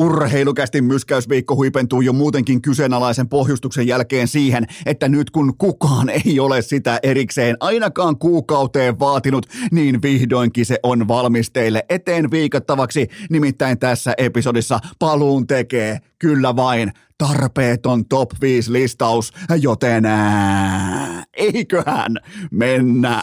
Urheilukästin myskäysviikko huipentuu jo muutenkin kyseenalaisen pohjustuksen jälkeen siihen, että nyt kun kukaan ei ole sitä erikseen ainakaan kuukauteen vaatinut, niin vihdoinkin se on valmis teille eteen viikattavaksi. Nimittäin tässä episodissa paluun tekee, kyllä vain, tarpeeton top 5 listaus, joten eiköhän mennä.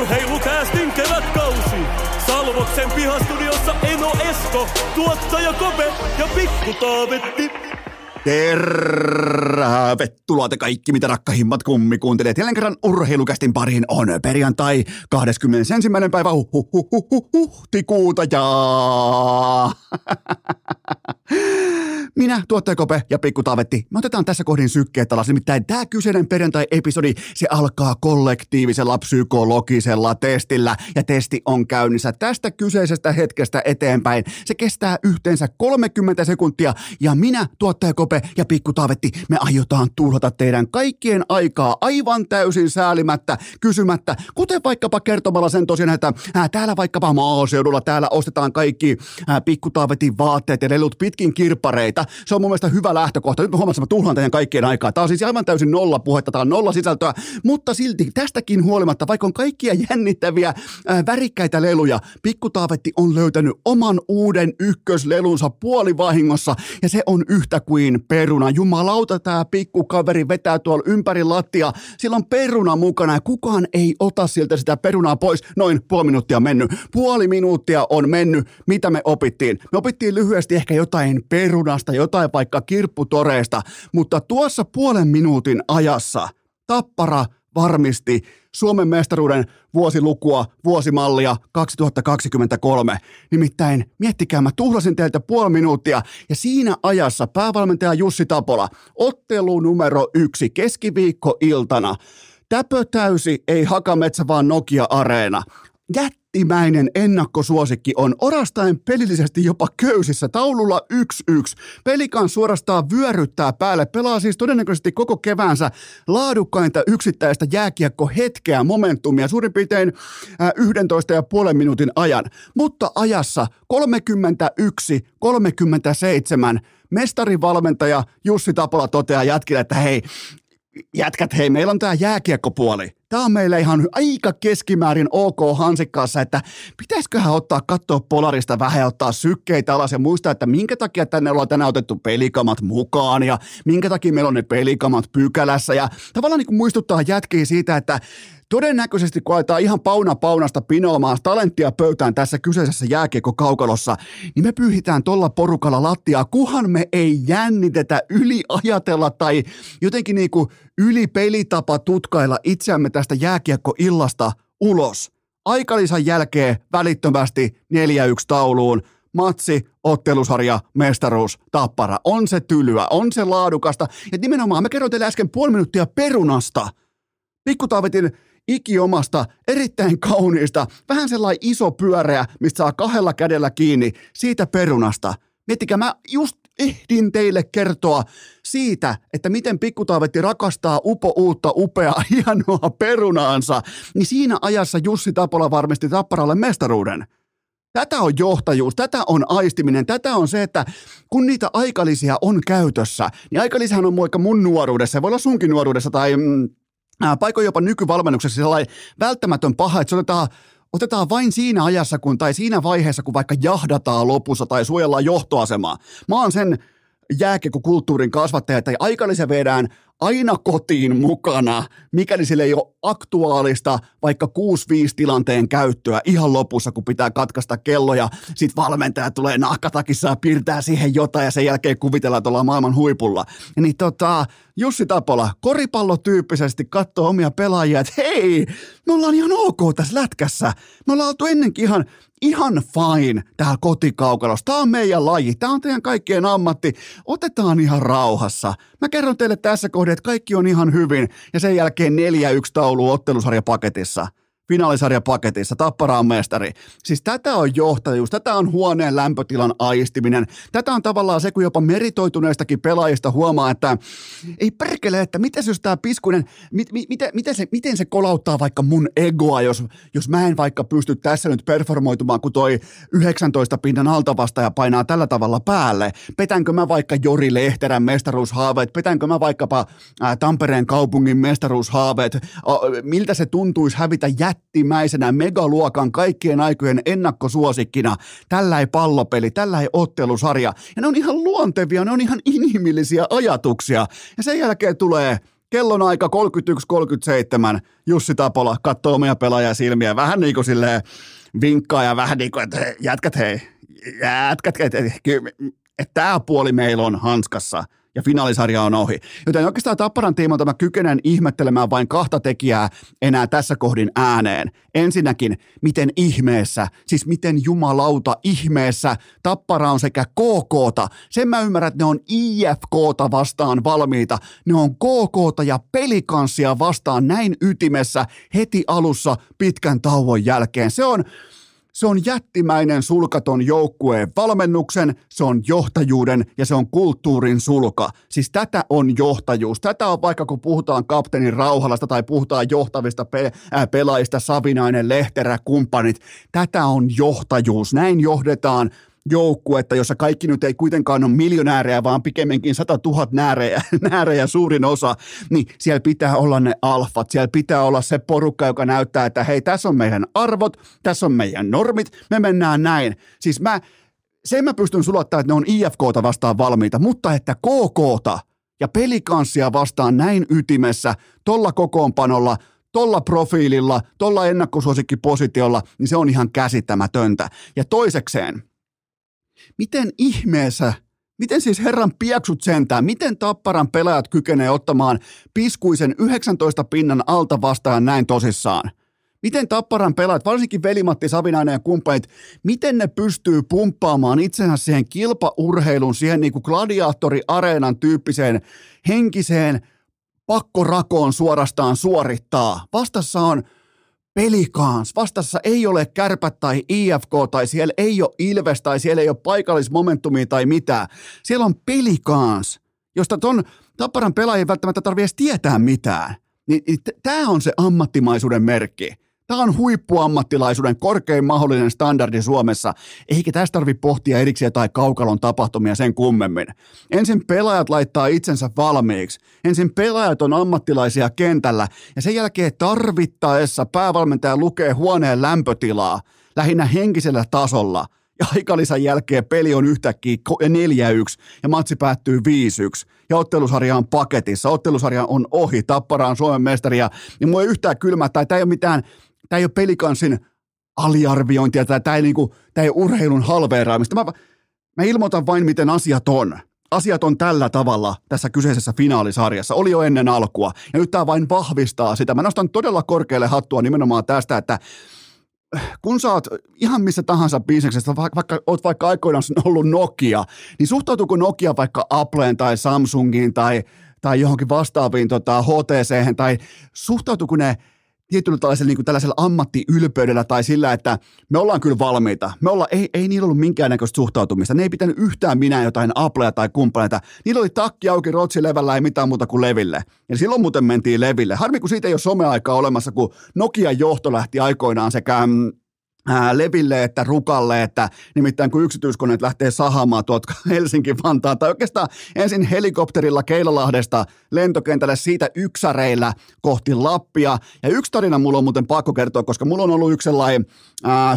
Urheilukäästin kevätkausi. Salvoksen pihastudiossa Eno Esko, tuottaja Kobe ja pikku Taavetti. Tervetuloa te kaikki, mitä rakkahimmat kummikuuntelijat. Jälleen kerran urheilukästin pariin on perjantai 21. päivä huhtikuuta ja minä, tuottaja Kope ja pikku Taavetti, me otetaan tässä kohdin sykkeet alas. Nimittäin tämä kyseinen perjantai-episodi, se alkaa kollektiivisella psykologisella testillä ja testi on käynnissä tästä kyseisestä hetkestä eteenpäin. Se kestää yhteensä 30 sekuntia ja minä, tuottaja Kope ja pikku Taavetti, me aiotaan tuhlata teidän kaikkien aikaa aivan täysin säälimättä, kysymättä, kuten vaikkapa kertomalla sen tosiaan, että täällä vaikkapa maaseudulla, täällä ostetaan kaikki pikku Taavetin vaatteet ja lelut pitkin kirppareita. Se on mun mielestä hyvä lähtökohta. Nyt mä huomasin, että mä tuhlaan teidän kaikkien aikaa. Tää on siis aivan täysin nolla puhetta, tää on nolla sisältöä, mutta silti tästäkin huolimatta, vaikka on kaikkia jännittäviä, värikkäitä leluja, pikku Taavetti on löytänyt oman uuden ykköslelunsa puolivahingossa ja se on yhtä kuin peruna. Jumalauta, tää pikkukaveri vetää tuolla ympäri lattia. Sillä on peruna mukana ja kukaan ei ota siltä sitä perunaa pois. Noin puoli minuuttia on mennyt. Mitä me opittiin? Me opittiin lyhyesti ehkä jotain perunasta, jotain vaikka kirpputoreesta, mutta tuossa puolen minuutin ajassa Tappara varmisti Suomen mestaruuden vuosilukua, vuosimallia 2023. Nimittäin, miettikää, mä tuhlasin teiltä puoli minuuttia ja siinä ajassa päävalmentaja Jussi Tapola, ottelu numero 1 keskiviikkoiltana, täpötäysi, ei Hakametsä vaan Nokia-areena. Jättimäinen ennakkosuosikki on orastaen pelillisesti jopa köysissä taululla 1-1. Pelicans suorastaan vyöryttää päälle, pelaa siis todennäköisesti koko keväänsä laadukkainta yksittäistä jääkiekkohetkeä, momentumia, suurin piirtein 11,5 minuutin ajan. Mutta ajassa 31-37 mestarivalmentaja Jussi Tapola toteaa jätkille, että hei, jätkät, hei, meillä on tää jääkiekkopuoli. Tää on meillä ihan aika keskimäärin OK hansikkaassa, että pitäisköhän katsoa Polarista vähän ja ottaa sykkeitä alas ja muistaa, että minkä takia tänne ollaan tänään otettu pelikamat mukaan ja minkä takia meillä on ne pelikamat pykälässä ja tavallaan niin kuin muistuttaa jätkiä siitä, että todennäköisesti kun aletaan ihan paunasta pinoamaan talenttia pöytään tässä kyseisessä jääkiekkokaukalossa, niin me pyyhitään tolla porukalla lattiaa, kunhan me ei jännitetä, yliajatella tai jotenkin niinku ylipelitapa tutkailla itseämme tästä jääkiekkoillasta ulos. Aikalisän jälkeen välittömästi 4-1 tauluun. Matsi, ottelusarja, mestaruus, Tappara. On se tylyä, on se laadukasta. Ja nimenomaan me kerroin teille äsken puoli minuuttia perunasta. Pikku Taavetin ikiomasta, erittäin kauniista, vähän sellainen iso pyöreä, mistä saa kahdella kädellä kiinni, siitä perunasta. Miettikää, mä just ehdin teille kertoa siitä, että miten pikku Taavetti rakastaa uutta, upeaa, hienoa perunaansa, niin siinä ajassa Jussi Tapola varmisti Tapparalle mestaruuden. Tätä on johtajuus, tätä on aistiminen, tätä on se, että kun niitä aikalisia on käytössä, niin aikalisähän on vaikka mun nuoruudessa, voi olla sunkin nuoruudessa tai paikoin jopa nykyvalmennuksessa sellainen välttämätön paha, että se otetaan vain siinä ajassa kun, tai siinä vaiheessa, kun vaikka jahdataan lopussa tai suojellaan johtoasemaa. Mä oon sen jääkiekkokulttuurin kasvattaja, että aikalisen vedään aina kotiin mukana, mikäli sillä ei ole aktuaalista vaikka 6-5 tilanteen käyttöä ihan lopussa, kun pitää katkaista kello ja sit valmentaja tulee nahkatakissa ja piirtää siihen jotain ja sen jälkeen kuvitellaan, että ollaan maailman huipulla. Ja niin Jussi Tapola koripallotyyppisesti katsoo omia pelaajia, että hei, me ollaan ihan ok tässä lätkässä. Me ollaan oltu ennenkin ihan fine täällä kotikaukalossa. Tää on meidän laji, tää on teidän kaikkien ammatti. Otetaan ihan rauhassa. Mä kerron teille tässä kohtaa, että kaikki on ihan hyvin ja sen jälkeen 4-1 taulu ottelusarjapaketissa. finaalisarjapaketissa, Tappara on mestari. Siis tätä on johtajuus, tätä on huoneen lämpötilan aistiminen. Tätä on tavallaan se, kun jopa meritoituneistakin pelaajista huomaa, että ei perkele, että mites jos tämä piskuinen, miten se kolauttaa vaikka mun egoa, jos mä en vaikka pysty tässä nyt performoitumaan, kun toi 19 pinnan altavastaja painaa tällä tavalla päälle. Petänkö mä vaikka Jori Lehterän mestaruushaaveet, petänkö mä vaikkapa Tampereen kaupungin mestaruushaaveet, miltä se tuntuisi hävitä jättimäisenä megaluokan kaikkien aikojen ennakkosuosikkina. Tällä ei pallopeli, tällä ei ottelusarja. Ja ne on ihan luontevia, ne on ihan inhimillisiä ajatuksia. Ja sen jälkeen tulee kellonaika 31.37. Jussi Tapola katsoo meidän pelaajia silmiä. Vähän niin kuin silleen vinkkaa ja vähän niin kuin, että jätkät, että tämä puoli meillä on hanskassa. Ja finaalisarja on ohi. Joten oikeastaan Tapparan tiimalta mä kykenen ihmettelemään vain kahta tekijää enää tässä kohdin ääneen. Ensinnäkin, miten ihmeessä, siis miten jumalauta ihmeessä Tappara on sekä KK:ta. Sen mä ymmärrän, että ne on IFK:ta vastaan valmiita. Ne on KK:ta ja Pelicansia vastaan näin ytimessä heti alussa pitkän tauon jälkeen. Se on jättimäinen sulkaton joukkueen valmennuksen, se on johtajuuden ja se on kulttuurin sulka. Siis tätä on johtajuus. Tätä on vaikka kun puhutaan kapteenin Rauhalasta tai puhutaan johtavista pelaajista, Savinainen, Lehterä, kumppanit. Tätä on johtajuus. Näin johdetaan joukkuetta, jossa kaikki nyt ei kuitenkaan ole miljonäärejä, vaan pikemminkin 100 000 näärejä suurin osa, niin siellä pitää olla ne alfat, siellä pitää olla se porukka, joka näyttää, että hei, tässä on meidän arvot, tässä on meidän normit, me mennään näin. Siis mä pystyn sulattamaan, että ne on IFK:ta vastaan valmiita, mutta että KK:ta ja Pelicansia vastaan näin ytimessä, tolla kokoonpanolla, tolla profiililla, tolla ennakkosuosikkipositiolla, niin se on ihan käsittämätöntä. Ja toisekseen, miten ihmeessä, miten siis herran pieksut sentään, miten Tapparan pelaajat kykenee ottamaan piskuisen 19 pinnan alta vastaan näin tosissaan? Miten Tapparan pelaajat, varsinkin Veli-Matti Savinainen ja kumppanit, miten ne pystyy pumppaamaan itsensä siihen kilpaurheilun, siihen niin kuin gladiaattori-areenan tyyppiseen henkiseen pakkorakoon suorastaan suorittaa? Vastassa on Pelicans. Vastassa ei ole Kärpät tai IFK tai siellä ei ole Ilves tai siellä ei ole paikallismomentumia tai mitään. Siellä on Pelicans, josta ton Tapparan pelaajien välttämättä tarvitse edes tietää mitään. Tämä on se ammattimaisuuden merkki. Tämä on huippuammattilaisuuden korkein mahdollinen standardi Suomessa. Eikä tästä tarvitse pohtia erikseen tai kaukalon tapahtumia sen kummemmin. Ensin pelaajat laittaa itsensä valmiiksi. Ensin pelaajat on ammattilaisia kentällä ja sen jälkeen tarvittaessa päävalmentaja lukee huoneen lämpötilaa lähinnä henkisellä tasolla. Ja aikalisän jälkeen peli on yhtäkkiä 4-1 ja matsi päättyy 5-1. Ja ottelusarja on paketissa, ottelusarja on ohi, Tappara on Suomen mestari ja niin mua ei yhtään kylmättää, tämä ei ole mitään. Tämä ei ole Pelicansin aliarviointia, tämä ei ole urheilun halveeraamista. Mä ilmoitan vain, miten asiat on. Asiat on tällä tavalla tässä kyseisessä finaalisarjassa. Oli jo ennen alkua, ja nyt tämä vain vahvistaa sitä. Mä nostan todella korkealle hattua nimenomaan tästä, että kun sä oot ihan missä tahansa bisneksessä, vaikka aikoinaan ollut Nokia, niin suhtautuuko Nokia vaikka Appleen tai Samsungiin tai johonkin vastaaviin HTC:hen, tai suhtautuuko ne tietyllä tällaisella ammattiylpeydellä tai sillä, että me ollaan kyllä valmiita. Ei niillä ollut minkäännäköistä suhtautumista. Ne ei pitänyt yhtään minä jotain Applea tai kumppaneita. Niillä oli takki auki rotsi levällä, ei mitään muuta kuin leville. Ja silloin muuten mentiin leville. Harmi, kun siitä ei ole someaikaa olemassa, kun Nokian johto lähti aikoinaan sekä leville että rukalle, että nimittäin kun yksityiskoneet lähtee sahaamaan tuolta Helsinki-Vantaan, tai oikeastaan ensin helikopterilla Keilalahdesta lentokentälle siitä yksäreillä kohti Lappia. Ja yksi tarina mulla on muuten pakko kertoa, koska mulla on ollut yksi sellainen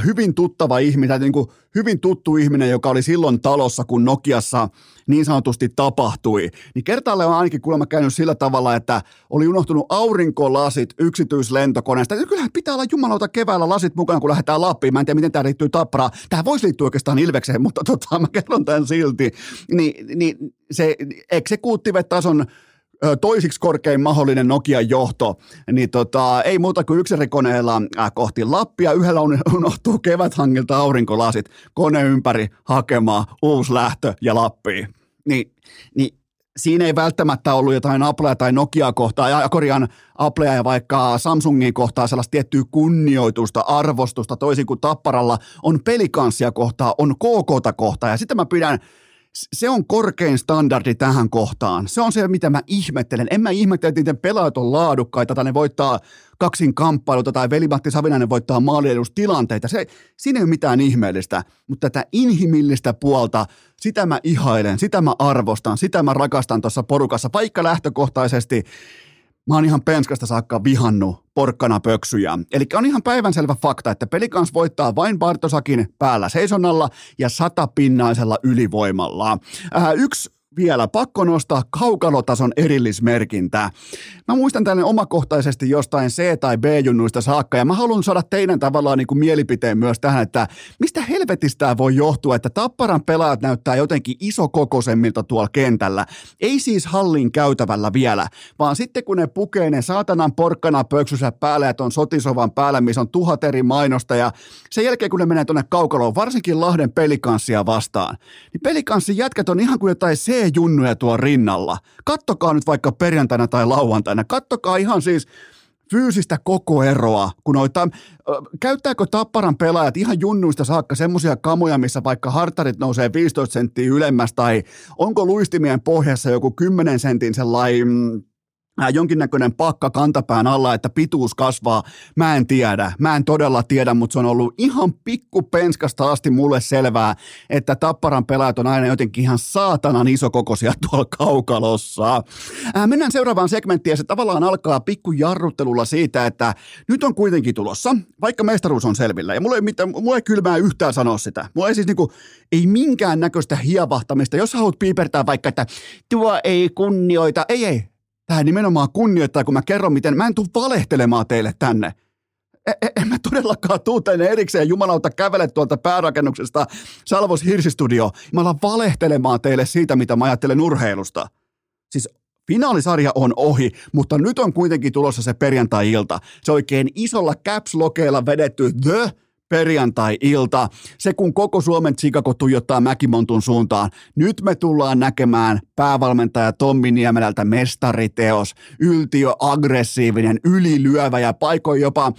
hyvin tuttava ihminen, niin kuin hyvin tuttu ihminen, joka oli silloin talossa, kun Nokiassa niin sanotusti tapahtui. Niin kertaalleen on ainakin kuulemma käynyt sillä tavalla, että oli unohtunut aurinkolasit yksityislentokoneesta. Ja kyllähän pitää olla jumalauta keväällä lasit mukana, kun lähdetään Lappiin. Mä en tiedä, miten tämä liittyy Tapparaan. Tämä voisi liittyä oikeastaan Ilvekseen, mutta mä kerron tämän silti. Niin se eksekuuttivetason toisiksi korkein mahdollinen Nokian johto, niin ei muuta kuin yksärikoneella kohti Lappia. Yhdellä unohtuu keväthangilta aurinkolasit, kone ympäri hakemaan, uusi lähtö ja Lappiin. Niin siinä ei välttämättä ollut jotain Applea tai Nokiaa kohtaan, ja korjaan Applea ja vaikka Samsungin kohtaan sellaista tiettyä kunnioitusta, arvostusta, toisin kuin Tapparalla on Pelicansia kohtaan, on KK:ta kohtaan, ja sitten mä pidän, se on korkein standardi tähän kohtaan. Se on se, mitä mä ihmettelen. En mä ihmettele, että niiden pelaajat on laadukkaita, tai ne voittaa kaksin kamppailuita, tai Veli-Matti Savinainen voittaa maaliedustilanteita. Siinä ei ole mitään ihmeellistä, mutta tätä inhimillistä puolta, sitä mä ihailen, sitä mä arvostan, sitä mä rakastan tuossa porukassa. Vaikka lähtökohtaisesti mä oon ihan penskasta saakka vihannut porkkanapöksyjä. Eli on ihan päivänselvä fakta, että Pelicans voittaa vain Bartosakin päällä seisonnalla ja 100-pinnaisella ylivoimalla. Yksi vielä pakko nostaa kaukalotason erillismerkintä. Mä muistan tänne omakohtaisesti jostain C- tai B-junnuista saakka, ja mä haluan saada teidän tavallaan niin kuin mielipiteen myös tähän, että mistä helvetistä voi johtua, että Tapparan pelaajat näyttää jotenkin isokokoisemmilta tuolla kentällä. Ei siis hallin käytävällä vielä, vaan sitten kun ne pukee ne saatanan porkkana pöksynsä päälle ja ton sotisovan päälle, missä on 1000 eri mainosta, ja sen jälkeen kun ne menee tuonne kaukaloon, varsinkin Lahden Pelicansia vastaan, niin Pelicansin jätkät on ihan kuin jotain junnuja tuon rinnalla. Kattokaa nyt vaikka perjantaina tai lauantaina. Kattokaa ihan siis fyysistä kokoeroa. Kun käyttääkö Tapparan pelaajat ihan junnuista saakka semmoisia kamoja, missä vaikka hartarit nousee 15 senttiä ylemmäs, tai onko luistimien pohjassa joku 10 sentin sellainen jonkinnäköinen pakka kantapään alla, että pituus kasvaa. Mä en tiedä. Mä en todella tiedä, mutta se on ollut ihan pikkupenskasta asti mulle selvää, että Tapparan pelaajat on aina jotenkin ihan saatanan isokokoisia tuolla kaukalossa. Mennään seuraavaan segmenttiin, ja se tavallaan alkaa pikkujarruttelulla siitä, että nyt on kuitenkin tulossa, vaikka mestaruus on selvillä. Ja mulla ei kylmää yhtään sanoa sitä. Mulla ei siis niinku, ei minkään näköistä hievahtamista. Jos haluat piipertää vaikka, että tuo ei kunnioita, ei. Tämä nimenomaan kunnioittaa, kun mä kerron, miten mä en tule valehtelemaan teille tänne. En mä todellakaan tuu tänne erikseen jumalauta kävele tuolta päärakennuksesta Salvos Hirsistudio. Mä alan valehtelemaan teille siitä, mitä mä ajattelen urheilusta. Siis finaalisarja on ohi, mutta nyt on kuitenkin tulossa se perjantai-ilta. Se oikein isolla caps-lokeilla vedetty The Perjantai-ilta, se kun koko Suomen Chicago tuijottaa Mäkimontun suuntaan. Nyt me tullaan näkemään päävalmentaja Tommi Niemelältä mestariteos, yltiö aggressiivinen, ylilyövä ja paikoin jopa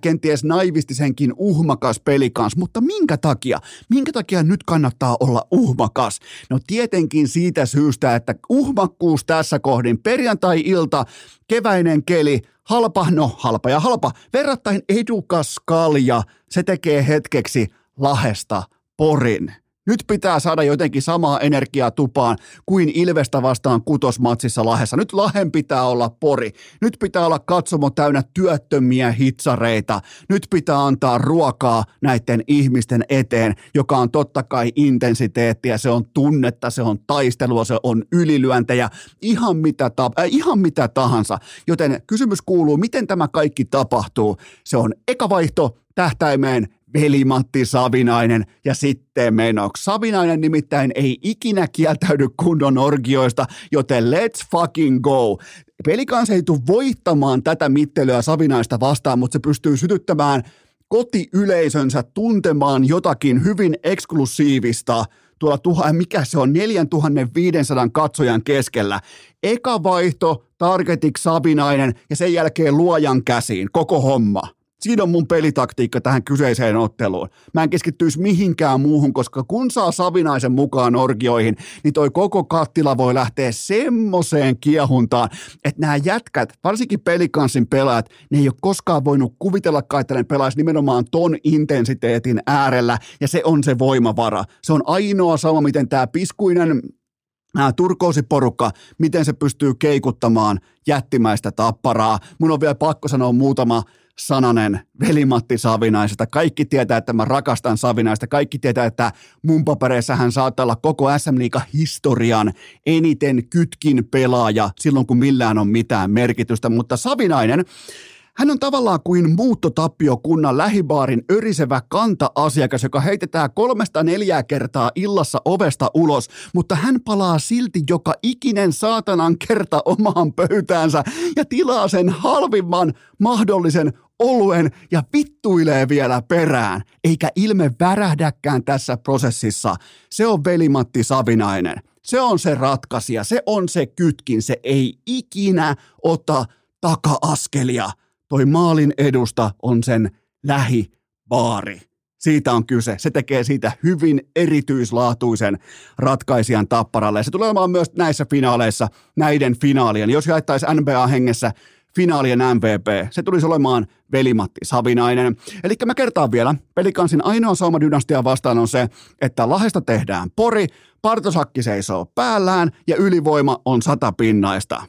kenties naivistisenkin uhmakas Pelicans. Mutta minkä takia? Minkä takia nyt kannattaa olla uhmakas? No tietenkin siitä syystä, että uhmakkuus tässä kohdin perjantai-ilta, keväinen keli, halpa, verrattain edukas kalja, se tekee hetkeksi Lahesta Porin. Nyt pitää saada jotenkin samaa energiaa tupaan kuin Ilvestä vastaan kutosmatsissa Lahessa. Nyt Lahen pitää olla Pori. Nyt pitää olla katsomo täynnä työttömiä hitsareita. Nyt pitää antaa ruokaa näiden ihmisten eteen, joka on totta kai intensiteettiä. Se on tunnetta, se on taistelua, se on ylilyöntejä, ihan mitä tahansa. Joten kysymys kuuluu, miten tämä kaikki tapahtuu. Se on eka vaihto tähtäimeen. Veli-Matti Savinainen ja sitten menoksi. Savinainen nimittäin ei ikinä kieltäydy kunnon orgioista, joten let's fucking go. Pelicans ei tule voittamaan tätä mittelyä Savinaista vastaan, mutta se pystyy sytyttämään kotiyleisönsä tuntemaan jotakin hyvin eksklusiivista tuolla 4500 katsojan keskellä. Eka vaihto, targetiksi Savinainen ja sen jälkeen luojan käsiin, koko homma. Siinä on mun pelitaktiikka tähän kyseiseen otteluun. Mä en keskittyisi mihinkään muuhun, koska kun saa Savinaisen mukaan orgioihin, niin toi koko kattila voi lähteä semmoiseen kiehuntaan, että nämä jätkät, varsinkin Pelicansin pelaajat, ne ei ole koskaan voinut kuvitellakaan, että ne pelaisi nimenomaan ton intensiteetin äärellä, ja se on se voimavara. Se on ainoa sama, miten tämä piskuinen turkoosiporukka, miten se pystyy keikuttamaan jättimäistä Tapparaa. Mun on vielä pakko sanoa muutama sananen Veli-Matti Savinaisesta. Kaikki tietää, että mä rakastan Savinaista. Kaikki tietää, että mun papereissa hän saattaa olla koko SM-liigan historian eniten kytkin pelaaja silloin, kun millään on mitään merkitystä. Mutta Savinainen, hän on tavallaan kuin muuttotappiokunnan lähibaarin örisevä kanta-asiakas, joka heitetään 3-4 kertaa illassa ovesta ulos, mutta hän palaa silti joka ikinen saatanan kerta omaan pöytäänsä ja tilaa sen halvimman mahdollisen oluen ja vittuilee vielä perään, eikä ilme värähdäkään tässä prosessissa. Se on Veli-Matti Savinainen. Se on se ratkaisija, se on se kytkin, se ei ikinä ota taka-askelia. Toi maalin edusta on sen lähivaari. Siitä on kyse. Se tekee siitä hyvin erityislaatuisen ratkaisijan Tapparalle. Se tulee olemaan myös näissä finaaleissa näiden finaalien. Jos jaettaisi NBA-hengessä finaalien MVP, se tulisi olemaan Veli-Matti Savinainen. Eli mä kertaan vielä, Pelicansin ainoa saumadynastia vastaan on se, että Lahdesta tehdään Pori, partosakki seisoo päällään ja ylivoima on 100-pinnaista.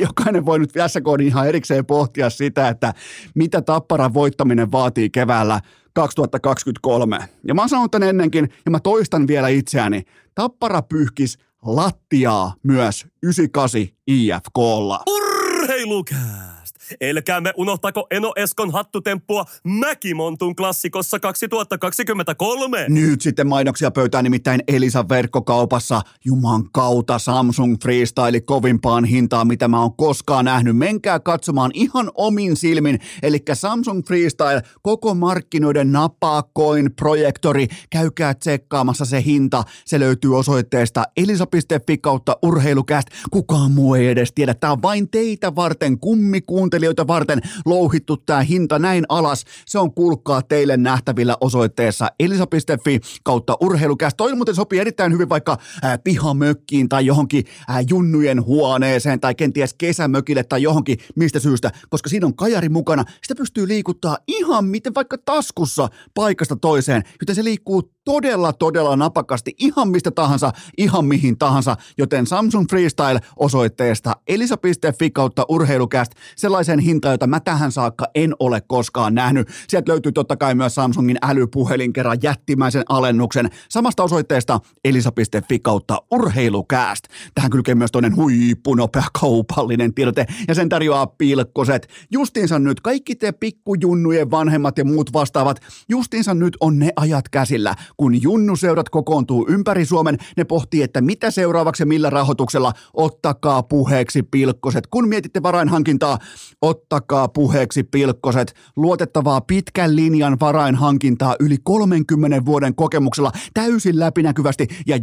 Jokainen voi nyt tässä kohdin ihan erikseen pohtia sitä, että mitä Tapparan voittaminen vaatii keväällä 2023. Ja mä oon sanonut tän ennenkin, ja mä toistan vielä itseäni, Tappara pyyhkisi lattiaa myös 98 IFK:lla. Urheilukääst! Elkäämme unohtako Eno Eskon hattutemppua Mäkimontun klassikossa 2023. Nyt sitten mainoksia pöytään, nimittäin Elisan verkkokaupassa. Juman kautta Samsung Freestyle kovimpaan hintaan, mitä mä oon koskaan nähnyt. Menkää katsomaan ihan omin silmin. Eli Samsung Freestyle, koko markkinoiden napakoin projektori. Käykää tsekkaamassa se hinta. Se löytyy osoitteesta elisa.fi kautta urheilucast. Kukaan muu ei edes tiedä. Tää on vain teitä varten, kummikuuntelijoita varten louhittu tämä hinta näin alas. Se on kuulkaa teille nähtävillä osoitteessa elisa.fi kautta urheilukäs. Toi muuten sopii erittäin hyvin vaikka pihamökkiin tai johonkin junnujen huoneeseen tai kenties kesämökille tai johonkin mistä syystä, koska siinä on kajari mukana. Sitä pystyy liikuttaa ihan miten vaikka taskussa paikasta toiseen, joten se liikkuu todella napakasti ihan mistä tahansa, ihan mihin tahansa, joten Samsung Freestyle osoitteesta elisa.fi kautta urheilukäs. Sellaisen hintaan, jota mä tähän saakka en ole koskaan nähnyt. Sieltä löytyy totta kai myös Samsungin älypuhelin kerran jättimäisen alennuksen. Samasta osoitteesta elisa.fi kautta urheilukääst. Tähän kylkeen myös toinen huippunopea kaupallinen tiedote ja sen tarjoaa Pilkkoset. Justiinsa nyt kaikki te pikkujunnujen vanhemmat ja muut vastaavat, justiinsa nyt on ne ajat käsillä, kun junnuseurat kokoontuu ympäri Suomen. Ne pohtii, että mitä seuraavaksi ja millä rahoituksella. Ottakaa puheeksi Pilkkoset. Kun mietitte varainhankintaa, ottakaa puheeksi Pilkkoset. Luotettavaa pitkän linjan varainhankintaa yli 30 vuoden kokemuksella täysin läpinäkyvästi ja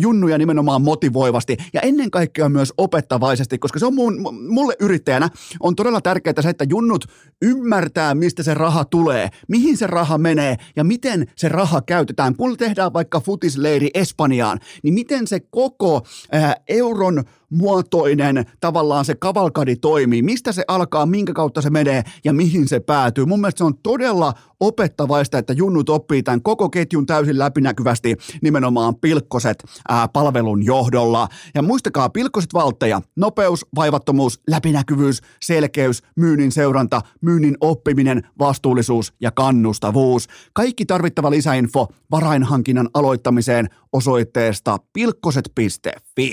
junnuja nimenomaan motivoivasti ja ennen kaikkea myös opettavaisesti, koska se on mulle yrittäjänä on todella tärkeää se, että junnut ymmärtää, mistä se raha tulee, mihin se raha menee ja miten se raha käytetään. Kun tehdään vaikka futisleiri Espanjaan, niin miten se koko euron muotoinen tavallaan se kavalkadi toimii, mistä se alkaa, minkä kautta se menee ja mihin se päätyy. Mun mielestä se on todella opettavaista, että junnut oppii tämän koko ketjun täysin läpinäkyvästi nimenomaan Pilkkoset palvelun johdolla. Ja muistakaa Pilkkoset valtteja, nopeus, vaivattomuus, läpinäkyvyys, selkeys, myynnin seuranta, myynnin oppiminen, vastuullisuus ja kannustavuus. Kaikki tarvittava lisäinfo varainhankinnan aloittamiseen osoitteesta pilkkoset.fi.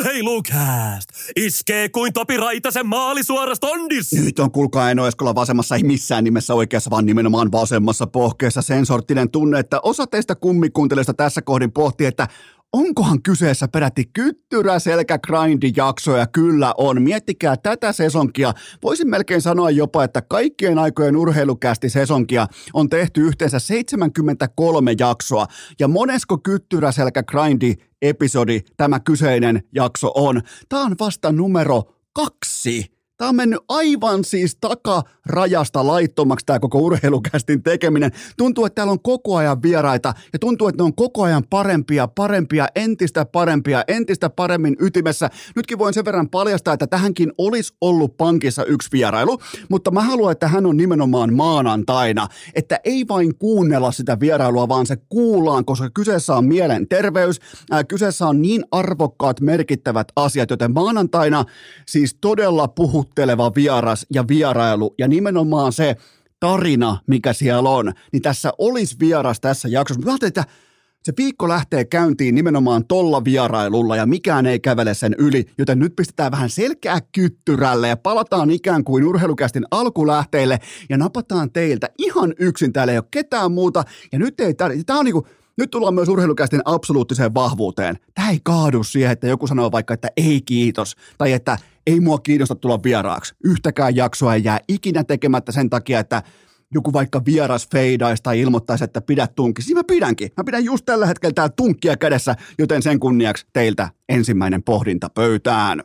Urheilukääst! Iskee kuin Topi Raitasen maali suora stondis! Nyt on kuulkaa Eno Eskola vasemmassa, ei missään nimessä oikeassa, vaan nimenomaan vasemmassa pohkeessa sen sorttinen tunne, että osa teistä kummikuuntelijoista tässä kohdin pohtii, että onkohan kyseessä peräti kyttyrä-selkä-grindi-jaksoja? Kyllä on. Miettikää tätä sesonkia. Voisin melkein sanoa jopa, että kaikkien aikojen urheilukästi sesonkia on tehty yhteensä 73 jaksoa. Ja monesko kyttyrä-selkä-grindi-episodi tämä kyseinen jakso on? Tämä on vasta numero 2. Tämä on mennyt aivan siis takarajasta laittomaksi tämä koko urheilukästin tekeminen. Tuntuu, että täällä on koko ajan vieraita ja tuntuu, että ne on koko ajan parempia, entistä paremmin ytimessä. Nytkin voin sen verran paljastaa, että tähänkin olisi ollut pankissa yksi vierailu, mutta mä haluan, että hän on nimenomaan maanantaina. Että ei vain kuunnella sitä vierailua, vaan se kuullaan, koska kyseessä on mielenterveys. Kyseessä on niin arvokkaat, merkittävät asiat, joten maanantaina siis todella puhuttu. Vieras ja vierailu ja nimenomaan se tarina, mikä siellä on, niin tässä olisi vieras tässä jaksossa. Mä ajattelin, että se viikko lähtee käyntiin nimenomaan tolla vierailulla ja mikään ei kävele sen yli, joten nyt pistetään vähän selkää kyttyrälle ja palataan ikään kuin urheilukästin alkulähteille ja napataan teiltä ihan yksin. Täällä ei ole ketään muuta ja nyt ei tää on niinku... Nyt tullaan myös urheilukästin absoluuttiseen vahvuuteen. Tämä ei kaadu siihen, että joku sanoo vaikka, että ei kiitos, tai että ei mua kiinnosta tulla vieraaksi. Yhtäkään jaksoa ei jää ikinä tekemättä sen takia, että joku vaikka vieras feidaisi tai ilmoittaisi, että pidä tunkki. Siinä mä pidänkin. Mä pidän just tällä hetkellä täällä tunkkia kädessä, joten sen kunniaksi teiltä ensimmäinen pohdinta pöytään.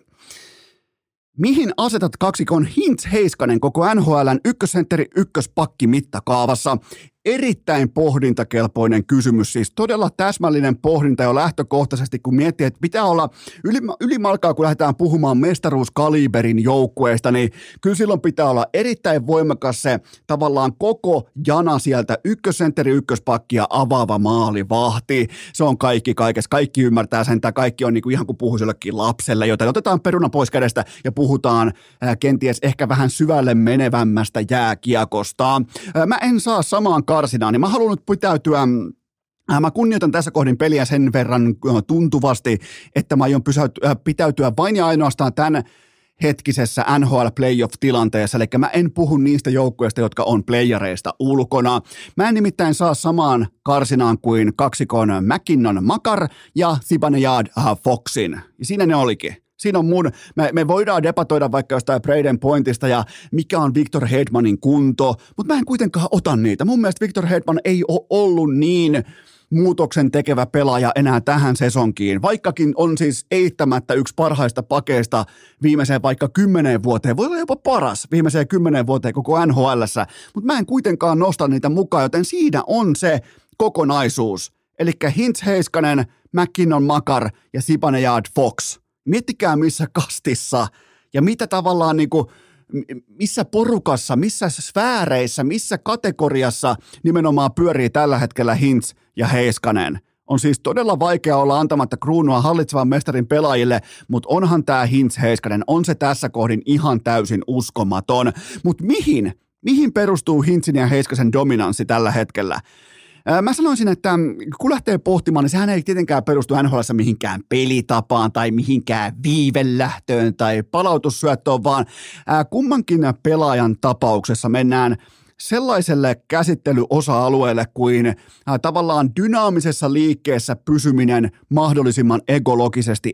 Mihin asetat kaksikon Hintz Heiskanen koko NHL:n ykkössentteri ykköspakki mittakaavassa? Erittäin pohdintakelpoinen kysymys, siis todella täsmällinen pohdinta jo lähtökohtaisesti, kun miettii, että pitää olla ylimalkaa, kun lähdetään puhumaan mestaruuskaliberin joukkueesta, niin kyllä silloin pitää olla erittäin voimakas se tavallaan koko jana sieltä ykkössentteri, ykköspakkia avaava maalivahti. Se on kaikki kaikessa, kaikki ymmärtää sen, tai kaikki on niin kuin ihan kuin puhuisi jollekin lapselle, joten otetaan peruna pois kädestä ja puhutaan kenties ehkä vähän syvälle menevämmästä jääkiekosta. Mä en saa samaan karsinaan, niin mä haluan nyt pitäytyä. Mä kunnioitan tässä kohdin peliä sen verran tuntuvasti, että mä aion pitäytyä vain ja ainoastaan tämän hetkisessä NHL playoff-tilanteessa, eli mä en puhu niistä joukkueista, jotka on playareista ulkona. Mä en nimittäin saa samaan karsinaan kuin kaksikon MacKinnon Makar ja Zibanejad Foxin. Ja siinä ne olikin. Siinä on mun, me voidaan debatoida vaikka jostain Brayden Pointista ja mikä on Victor Hedmanin kunto, mutta mä en kuitenkaan ota niitä. Mun mielestä Victor Hedman ei ole ollut niin muutoksen tekevä pelaaja enää tähän sesonkiin, vaikkakin on siis eittämättä yksi parhaista pakeista viimeiseen vaikka 10 vuoteen. Voi olla jopa paras viimeiseen 10 vuoteen koko NHL:ssä, mutta mä en kuitenkaan nosta niitä mukaan, joten siinä on se kokonaisuus. Eli Hintz Heiskanen, MacKinnon Makar ja Zibanejad Fox. Miettikää missä kastissa ja mitä tavallaan niin kuin, missä porukassa, missä sfääreissä, missä kategoriassa nimenomaan pyörii tällä hetkellä Hintz ja Heiskanen. On siis todella vaikea olla antamatta kruunua hallitsevan mestarin pelaajille, mutta onhan tämä Hintz Heiskanen, on se tässä kohdin ihan täysin uskomaton. Mutta mihin perustuu Hintzin ja Heiskasen dominanssi tällä hetkellä? Mä sanoisin, että kun lähtee pohtimaan, niin sehän ei tietenkään perustu NHL:ssä mihinkään pelitapaan tai mihinkään viivelähtöön tai palautussyöttöön, vaan kummankin pelaajan tapauksessa mennään sellaiselle käsittelyosa-alueelle kuin tavallaan dynaamisessa liikkeessä pysyminen mahdollisimman ekologisesti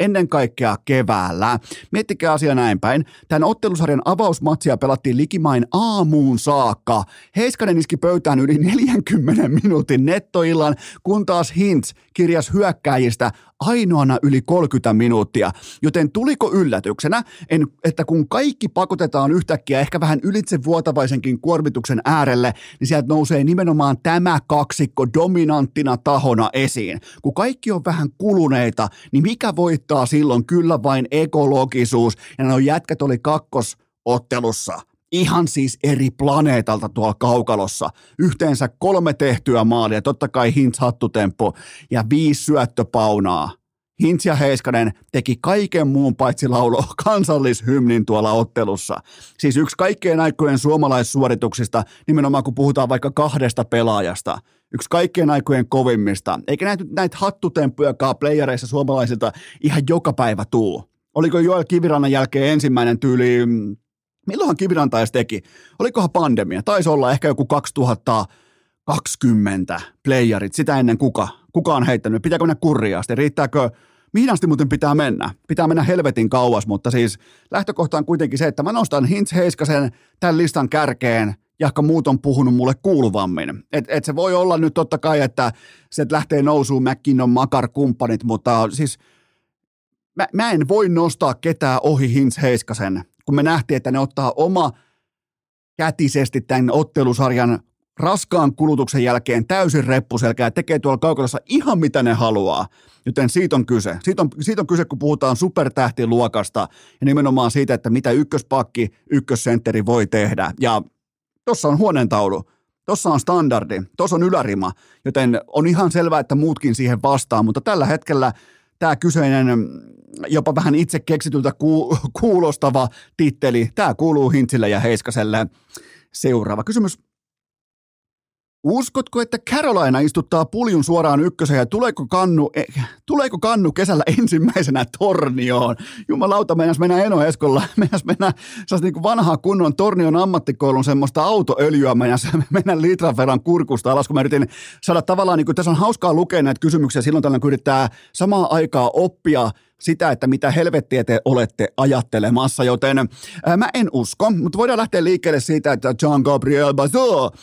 ennen kaikkea keväällä. Miettikää asia näin päin. Tämän ottelusarjan avausmatsia pelattiin likimain aamuun saakka. Heiskanen iski pöytään yli 40 minuutin nettoillan, kun taas Hintz kirjasi hyökkääjistä ainoana yli 30 minuuttia. Joten tuliko yllätyksenä, että kun kaikki pakotetaan yhtäkkiä ehkä vähän ylitsevuotavaisenkin kuormituksen äärelle, niin sieltä nousee nimenomaan tämä kaksikko dominanttina tahona esiin. Kun kaikki on vähän kuluneita, niin mikä voittaa silloin? Kyllä vain ekologisuus. Ja nuo jätkät oli kakkosottelussa. Ihan siis eri planeetalta tuolla kaukalossa. Yhteensä 3 tehtyä maalia, totta kai Hintz hattutemppu ja 5 syöttöpaunaa. Hintz ja Heiskanen teki kaiken muun paitsi lauloa kansallishymnin tuolla ottelussa. Siis yksi kaikkien aikojen suomalaissuorituksista, nimenomaan kun puhutaan vaikka 2 pelaajasta. Yksi kaikkien aikojen kovimmista. Eikä näitä hattutemppujakaan playereissa suomalaisilta ihan joka päivä tuu. Oliko Joel Kivirannan jälkeen ensimmäinen tyyli... Milloinhan Kiviranta edes teki? Olikohan pandemia? Taisi olla ehkä joku 2020 playerit. Sitä ennen kuka on heittänyt? Pitääkö mennä kurriin asti? Riittääkö? Mihin asti muuten pitää mennä? Pitää mennä helvetin kauas, mutta siis lähtökohta on kuitenkin se, että mä nostan Hintz Heiskasen tämän listan kärkeen, jahka muut on puhunut mulle kuuluvammin. Et se voi olla nyt totta kai, että se lähtee nousuun MacKinnon Makar-kumppanit, mutta siis mä en voi nostaa ketään ohi Hintz Heiskasen, kun me nähtiin, että ne ottaa oma kätisesti tämän ottelusarjan raskaan kulutuksen jälkeen täysin reppuselkää ja tekee tuolla kaukalossa ihan mitä ne haluaa. Joten siitä on kyse. Siitä on kyse, kun puhutaan supertähtiluokasta ja nimenomaan siitä, että mitä ykköspakki, ykkössentteri voi tehdä. Ja tuossa on huoneentaulu, tuossa on standardi, tuossa on ylärima, joten on ihan selvää, että muutkin siihen vastaa, mutta tällä hetkellä tämä kyseinen jopa vähän itse keksityltä kuulostava titteli, tämä kuuluu Hintzille ja Heiskaselle. Seuraava kysymys. Uskotko, että Carolina istuttaa puljun suoraan ykköseen ja tuleeko kannu kesällä ensimmäisenä Tornioon? Jumalauta, meinas mennä Eno Eskolla, meinas mennä niin vanhaa kunnon Tornion ammattikoulun semmoista autoöljyä, mennä litran verran kurkusta alas, kun mä yritin saada tavallaan, niin kuin tässä on hauskaa lukea näitä kysymyksiä silloin tällöin, kun yrittää samaan aikaan oppia sitä, että mitä helvettiä te olette ajattelemassa, joten mä en usko, mutta voidaan lähteä liikkeelle siitä, että Jean-Gabriel Bazot,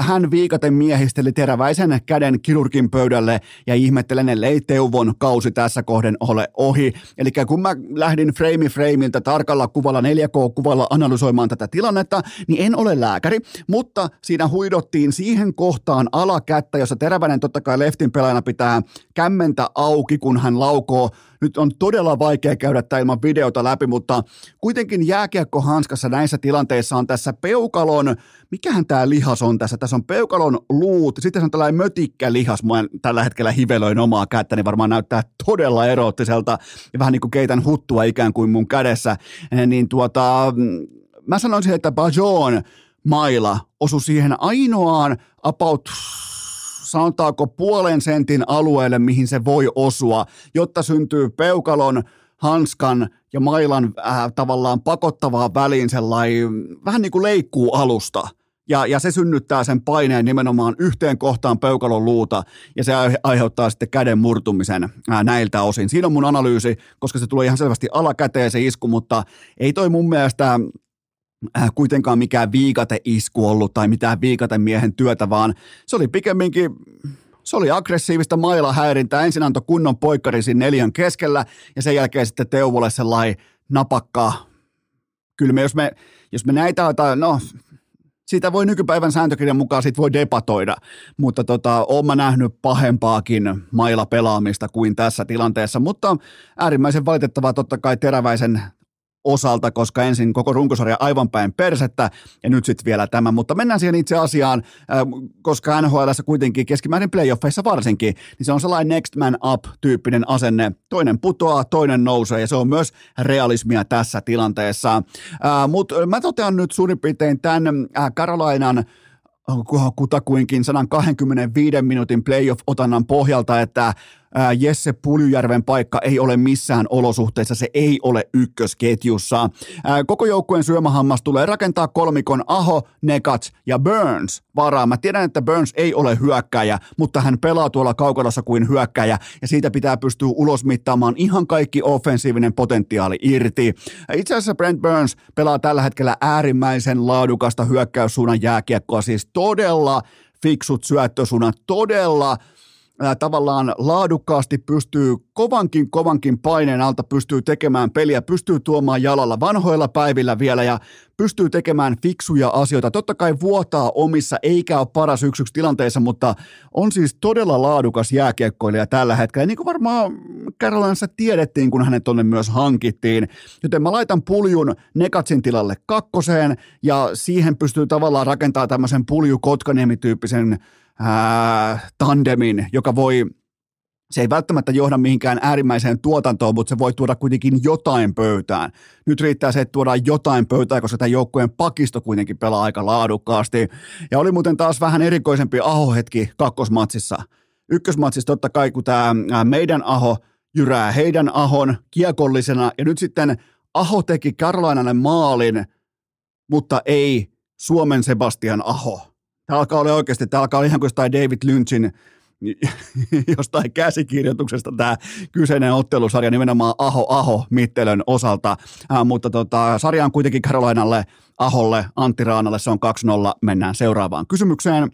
hän viikaten miehisteli Teräväisen käden kirurgin pöydälle ja ihmettelen, ellei Teuvon kausi tässä kohden ole ohi. Eli kun mä lähdin freimiltä tarkalla kuvalla, 4K-kuvalla analysoimaan tätä tilannetta, niin en ole lääkäri, mutta siinä huidottiin siihen kohtaan alakättä, jossa Teräväinen totta kai leftin pelaajana pitää kämmentä auki, kun hän laukoo. Nyt on todella vaikea käydä tämä ilman videota läpi, mutta kuitenkin jääkiekko hanskassa näissä tilanteissa on tässä peukalon, mikähän tämä lihas on tässä? Tässä on peukalon luut, sitten se on tällainen mötikkälihas, mä tällä hetkellä hivelöin omaa kättä, niin varmaan näyttää todella eroottiselta ja vähän niin kuin keitän huttua ikään kuin mun kädessä, niin mä sanoisin, että Bajon maila osui siihen ainoaan about sanotaanko 0,5 sentin alueelle, mihin se voi osua, jotta syntyy peukalon, hanskan ja mailan tavallaan pakottavaa väliin sellainen vähän niin kuin leikkuu alusta. Ja se synnyttää sen paineen nimenomaan yhteen kohtaan peukalon luuta ja se aiheuttaa sitten käden murtumisen näiltä osin. Siinä on mun analyysi, koska se tulee ihan selvästi alakäteen se isku, mutta ei toi mun mielestä kuitenkaan mikään viikateisku ollut tai mitään viikatemiehen työtä, vaan se oli pikemminkin, se oli aggressiivista mailahäirintää. Ensin antoi kunnon poikkarin siinä neljän keskellä ja sen jälkeen sitten Teuvolle sellainen napakka. Kyllä me, jos me näitä otetaan, no siitä voi nykypäivän sääntökirjan mukaan siitä voi debatoida, mutta oon mä nähnyt pahempaakin mailapelaamista kuin tässä tilanteessa, mutta äärimmäisen valitettavaa totta kai Teräväisen osalta, koska ensin koko runkosarja aivan päin persettä ja nyt sitten vielä tämä, mutta mennään siihen itse asiaan, koska NHL:ssä kuitenkin keskimäärin playoffeissa varsinkin, niin se on sellainen next man up-tyyppinen asenne. Toinen putoaa, toinen nousee ja se on myös realismia tässä tilanteessa. Mutta mä totean nyt suurin piirtein tämän Carolinan kutakuinkin 125 minuutin playoff-otannan pohjalta, että Jesse Puljujärven paikka ei ole missään olosuhteissa, se ei ole ykkösketjussa. Koko joukkueen syömähammas tulee rakentaa kolmikon Aho, Nekats ja Burns varaa. Mä tiedän, että Burns ei ole hyökkäjä, mutta hän pelaa tuolla kaukalossa kuin hyökkäjä ja siitä pitää pystyä ulosmittaamaan ihan kaikki offensiivinen potentiaali irti. Itse asiassa Brent Burns pelaa tällä hetkellä äärimmäisen laadukasta hyökkäyssuunnan jääkiekkoa, siis todella fiksut syöttösuunnat, todella tavallaan laadukkaasti pystyy kovankin paineen alta, pystyy tekemään peliä, pystyy tuomaan jalalla vanhoilla päivillä vielä ja pystyy tekemään fiksuja asioita. Totta kai vuotaa omissa, eikä ole paras yksi tilanteessa, mutta on siis todella laadukas jääkiekkoilija tällä hetkellä. Ja niin kuin varmaan Carolinassa tiedettiin, kun hänet tonne myös hankittiin. Joten mä laitan Puljun Nekatsin tilalle kakkoseen ja siihen pystyy tavallaan rakentamaan tämmöisen Pulju-Kotkaniemi-tyyppisen tandemin, joka voi, se ei välttämättä johda mihinkään äärimmäiseen tuotantoon, mutta se voi tuoda kuitenkin jotain pöytään. Nyt riittää se, että tuodaan jotain pöytään, koska tämä joukkueen pakisto kuitenkin pelaa aika laadukkaasti. Ja oli muuten taas vähän erikoisempi Aho-hetki kakkosmatsissa. Ykkösmatsissa totta kai, kun tämä meidän Aho jyrää heidän Ahon kiekollisena, ja nyt sitten Aho teki Carolinalle maalin, mutta ei Suomen Sebastian Aho. Tämä alkaa olla ihan kuin jostain David Lynchin jostain käsikirjoituksesta tämä kyseinen ottelusarja, nimenomaan Aho Mittelön osalta, mutta sarja on kuitenkin Carolinalle, Aholle, Antti Raanalle, se on 2-0, mennään seuraavaan kysymykseen.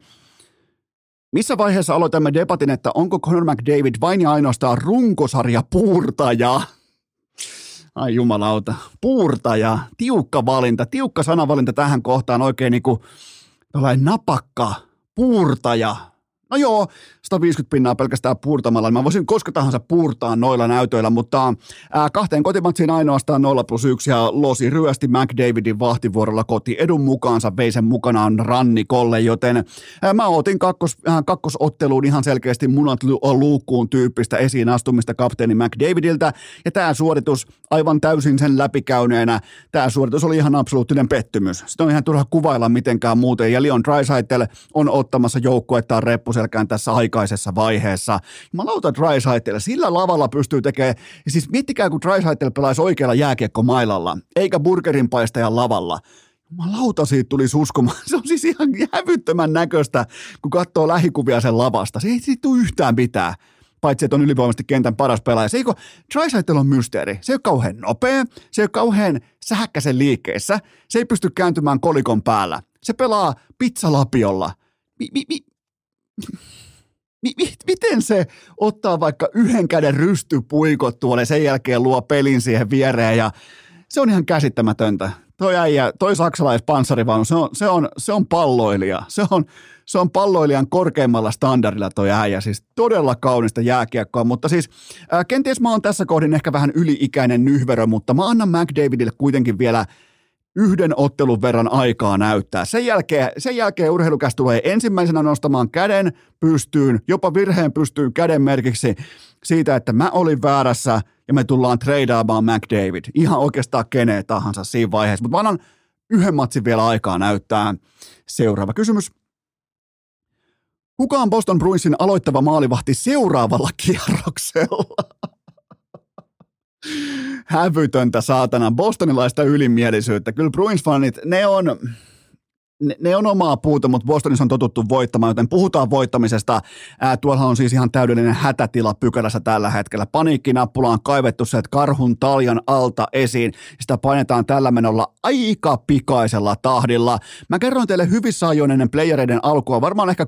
Missä vaiheessa aloitamme debatin, että onko Connor McDavid vain ja ainoastaan runkosarja puurtaja? Ai jumalauta, puurtaja, tiukka valinta, tiukka sanavalinta tähän kohtaan, oikein niin kuin tällainen napakka puurtaja. No joo, 150 pinnaa pelkästään puurtamalla. Mä voisin koska tahansa puurtaa noilla näytöillä, mutta kahteen kotimatsiin ainoastaan 0+1 ja Losi ryösti McDavidin vahtivuorolla koti edun mukaansa, vei sen mukanaan rannikolle, joten mä otin kakkosotteluun ihan selkeästi munat luukkuun tyyppistä esiin astumista kapteeni McDavidiltä ja tämä suoritus aivan täysin sen läpikäyneenä. Tämä suoritus oli ihan absoluuttinen pettymys. Sitä on ihan turha kuvailla mitenkään muuten ja Leon Draisaitl on ottamassa joukkuettaan reppuselkään tässä aikaisessa vaiheessa. Jumalauta Draisaitl, sillä lavalla pystyy tekemään, siis miettikää kun Draisaitl pelaisi oikealla jääkiekkomailalla, eikä burgerinpaistajan lavalla. Jumalauta siitä tuli uskomaan, se on siis ihan hävyttömän näköistä, kun katsoo lähikuvia sen lavasta. Se ei siitä tule yhtään mitään. paitsi että on ylivoimaisesti kentän paras pelaaja. Se ei ole, Draisaitl on mysteeri. Se ei ole kauhean nopea, se ei ole kauhean sähäkkäisen liikkeessä, se ei pysty kääntymään kolikon päällä. Se pelaa pitsalapiolla. Miten se ottaa vaikka yhden käden rystypuikot tuolle, sen jälkeen luo pelin siihen viereen ja se on ihan käsittämätöntä. Toi äijä, toi saksalaispanssarivaunu, se on palloilija. Se on palloilijan korkeimmalla standardilla toi äijä. Siis todella kaunista jääkiekkoa, mutta siis kenties mä oon tässä kohdin ehkä vähän yli-ikäinen nyhverö, mutta mä annan McDavidille kuitenkin vielä yhden ottelun verran aikaa näyttää. Sen jälkeen urheilukäs tulee ensimmäisenä nostamaan käden pystyyn, jopa virheen pystyyn käden merkiksi siitä, että mä olin väärässä ja me tullaan treidaamaan McDavid. Ihan oikeastaan keneen tahansa siinä vaiheessa, mutta mä annan yhden matsin vielä aikaa näyttää. Seuraava kysymys. Kuka on Boston Bruinsin aloittava maalivahti seuraavalla kierroksella? Hävytöntä saatana, bostonilaista ylimielisyyttä. Kyllä Bruins-fanit, ne on omaa puuta, mutta Bostonissa on totuttu voittamaan, joten puhutaan voittamisesta. Tuolla on siis ihan täydellinen hätätila pykälässä tällä hetkellä. Paniikkinappula on kaivettu sieltä karhun taljan alta esiin. Sitä painetaan tällä menolla aika pikaisella tahdilla. Mä kerron teille hyvissä ajoin ennen playereiden alkua, varmaan ehkä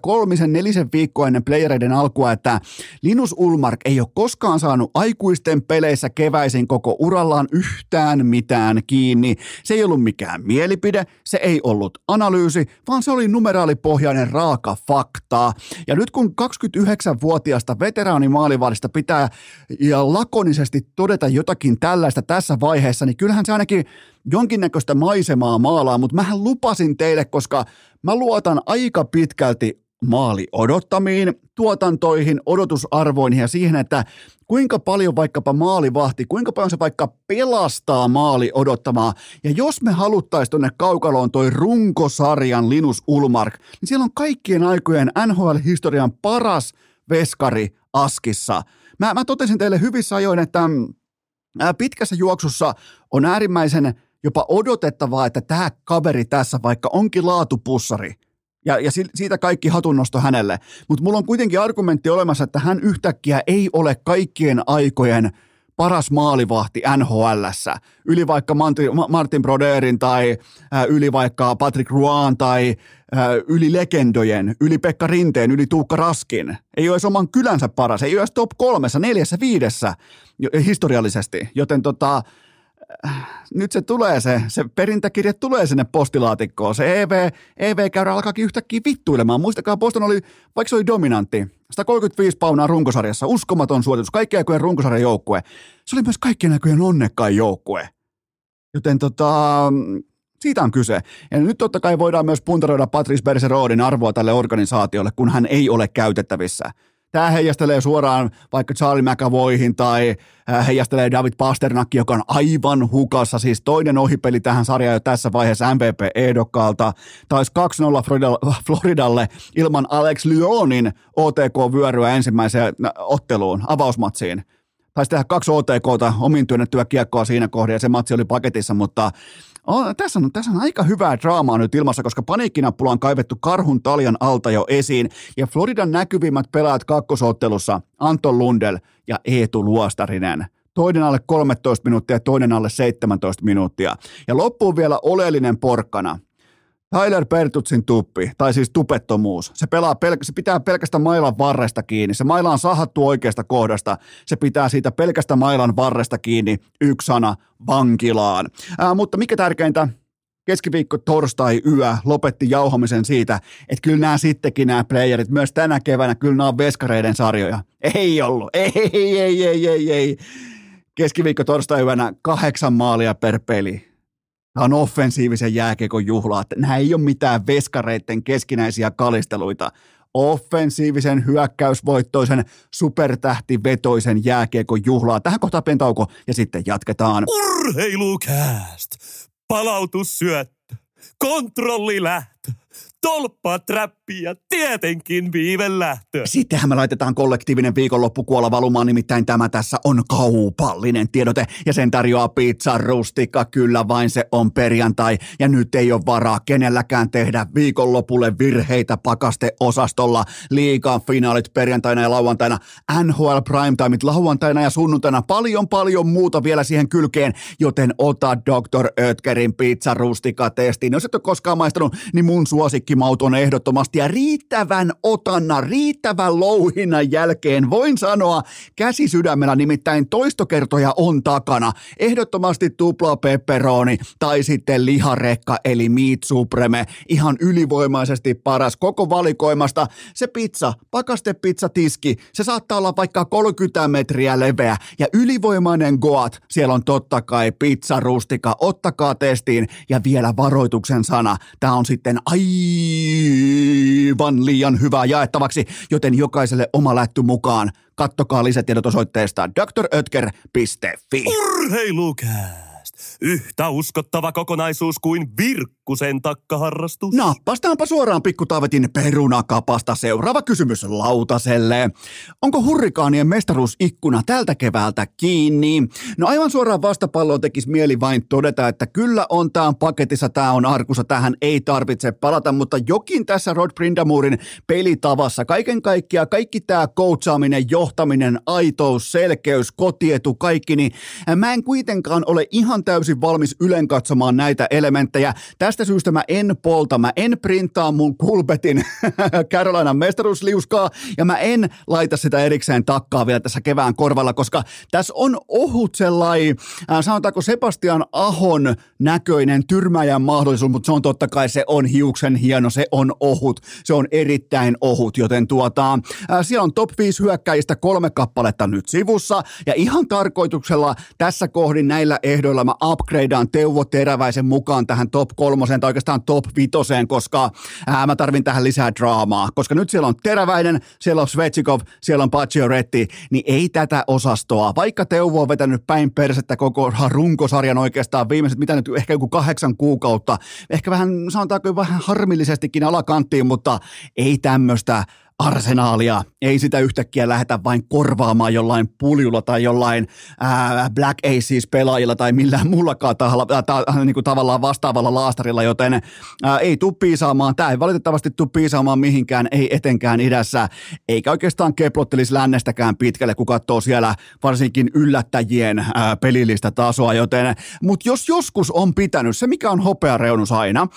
nelisen viikkoa ennen playereiden alkua, että Linus Ullmark ei ole koskaan saanut aikuisten peleissä keväisin koko urallaan yhtään mitään kiinni. Se ei ollut mikään mielipide, se ei ollut analyysi, vaan se oli numeraalipohjainen raaka faktaa. Ja nyt kun 29-vuotiaasta veteraanimaalivahdista pitää ja lakonisesti todeta jotakin tällaista tässä vaiheessa, niin kyllähän se ainakin jonkinnäköistä maisemaa maalaa, mutta mähän lupasin teille, koska mä luotan aika pitkälti maali odottamiin, tuotantoihin, odotusarvoihin ja siihen, että kuinka paljon vaikkapa maalivahti, kuinka paljon se vaikka pelastaa maali odottamaan. Ja jos me haluttaisiin tuonne kaukaloon toi runkosarjan Linus Ullmark, niin siellä on kaikkien aikojen NHL-historian paras veskari askissa. Mä totesin teille hyvissä ajoin, että pitkässä juoksussa on äärimmäisen jopa odotettavaa, että tämä kaveri tässä vaikka onkin laatupussari. Ja siitä kaikki hatunnosto hänelle. Mutta mulla on kuitenkin argumentti olemassa, että hän yhtäkkiä ei ole kaikkien aikojen paras maalivahti NHL:ssä. Yli vaikka Martin Brodeurin tai yli vaikka Patrick Rouen tai yli legendojen, yli Pekka Rinteen, yli Tuukka Raskin. Ei ole edes oman kylänsä paras, ei ole edes top 3, 4, 5 historiallisesti. Joten nyt se tulee, se perintäkirje tulee sinne postilaatikkoon. Se EV-käyrä alkaakin yhtäkkiä vittuilemaan. Muistakaa, Boston oli, vaikka se oli dominantti, 135 paunaa runkosarjassa, uskomaton suoritus, kaikkien aikojen runkosarjan joukkue. Se oli myös kaikkien aikojen onnekkain joukkue. Joten siitä on kyse. Ja nyt totta kai voidaan myös puntaroida Patrice Bergeronin arvoa tälle organisaatiolle, kun hän ei ole käytettävissä. Tämä heijastelee suoraan vaikka Charlie McAvoyhin tai heijastelee David Pasternakin, joka on aivan hukassa. Siis toinen ohipeli tähän sarjaan jo tässä vaiheessa MVP-ehdokkaalta. Taisi 2-0 Floridalle ilman Alex Lyonin OTK-vyöryä ensimmäiseen otteluun, avausmatsiin. Taisi tehdä 2 OTK:ta omin työnnettyä kiekkoa siinä kohdassa ja se matsi oli paketissa, mutta tässä on aika hyvää draamaa nyt ilmassa, koska paniikkinappula on kaivettu karhun taljan alta jo esiin. Ja Floridan näkyvimmät pelaajat kakkosottelussa, Anton Lundell ja Eetu Luostarinen. Toinen alle 13 minuuttia, toinen alle 17 minuuttia. Ja loppuun vielä oleellinen porkkana. Tyler Bertuzin tuppi, tai siis tupettomuus. Se pitää pelkästä mailan varresta kiinni. Se maila on sahattu oikeasta kohdasta. Se pitää siitä pelkästä mailan varresta kiinni. Yksi sana, vankilaan. Mutta mikä tärkeintä, keskiviikko torstai-yö lopetti jauhamisen siitä, että kyllä nämä sittenkin nämä playerit, myös tänä keväänä, kyllä nämä on veskareiden sarjoja. Ei ollut, ei. Keskiviikko torstai-yönä 8 maalia per peli. Tämä on offensiivisen jääkiekon juhlaa. Nämä ei ole mitään veskareiden keskinäisiä kalisteluita. Offensiivisen, hyökkäysvoittoisen, supertähtivetoisen jääkiekon juhlaa. Tähän kohtaan pentauko ja sitten jatketaan. Urheilukääst! Palautussyöttö! Kontrollilähtö! tolppaa trappia ja tietenkin viivelähtö. Sittenhän me laitetaan kollektiivinen viikonloppu kuolla valumaan, nimittäin tämä tässä on kaupallinen tiedote ja sen tarjoaa Pizza Rustica, kyllä vain se on perjantai ja nyt ei ole varaa kenelläkään tehdä viikonlopulle virheitä pakasteosastolla. Liigan finaalit perjantaina ja lauantaina, NHL primetimeit lauantaina ja sunnuntaina, paljon muuta vielä siihen kylkeen, joten ota Dr. Oetkerin Pizza Rustica testiin. Jos et ole koskaan maistanut, niin mun suosikkimautu on ehdottomasti ja riittävän louhinnan jälkeen voin sanoa käsi sydämellä, nimittäin toistokertoja on takana. Ehdottomasti tupla pepperoni tai sitten liharekka eli meat supreme, ihan ylivoimaisesti paras koko valikoimasta. Se pizza, pakastepizzatiski, se saattaa olla vaikka 30 metriä leveä ja ylivoimainen goat, siellä on totta kai Pizza Rustica, ottakaa testiin ja vielä varoituksen sana, tämä on sitten aivan liian hyvää jaettavaksi, joten jokaiselle oma lätty mukaan. Kattokaa lisätiedot osoitteesta drötker.fi. Urheilukää! Yhtä uskottava kokonaisuus kuin Virkkusen takkaharrastus. Nappastaanpa suoraan pikku Taavetin perunakapasta. Seuraava kysymys lautaselle. Onko hurrikaanien mestaruusikkuna tältä keväältä kiinni? No aivan suoraan vastapalloon tekisi mieli vain todeta, että kyllä on tää paketissa, tää on arkussa, tähän ei tarvitse palata, mutta jokin tässä Rod Brindamurin pelitavassa. Kaiken kaikkiaan kaikki tää coachaaminen, johtaminen, aitous, selkeys, kotietu, kaikki, niin mä en kuitenkaan ole ihan täysin valmis ylen katsomaan näitä elementtejä. Tästä syystä mä en polta, mä en printtaa mun Kulbetin Carolinan mestaruusliuskaa ja mä en laita sitä erikseen takkaa vielä tässä kevään korvalla, koska tässä on ohut sellainen, sanotaanko Sebastian Ahon näköinen tyrmäjän mahdollisuus, mutta se on totta kai, se on hiuksen hieno, se on ohut, se on erittäin ohut, joten siellä on top 5 hyökkäjistä 3 kappaletta nyt sivussa ja ihan tarkoituksella tässä kohdin näillä ehdoilla mä upgradean Teuvo Teräväisen mukaan tähän top 3 tai oikeastaan top 5, koska mä tarvin tähän lisää draamaa, koska nyt siellä on Teräväinen, siellä on Svechnikov, siellä on Pacioretty, niin ei tätä osastoa, vaikka Teuvo on vetänyt päin persettä koko runkosarjan oikeastaan viimeiset, mitä nyt ehkä joku 8 kuukautta, ehkä vähän sanotaanko vähän harmillisestikin alakanttiin, mutta ei tämmöistä arsenaalia, ei sitä yhtäkkiä lähdetä vain korvaamaan jollain puljulla tai jollain Black Aces-pelaajilla tai millään muullakaan niin kuin tavallaan vastaavalla laastarilla, joten ei tule piisaamaan, tämä ei valitettavasti tule piisaamaan mihinkään, ei etenkään idässä, eikä oikeastaan keplottelisi lännestäkään pitkälle, kun katsoo siellä varsinkin yllättäjien pelillistä tasoa, joten, mutta jos joskus on pitänyt, se mikä on hopeareunus aina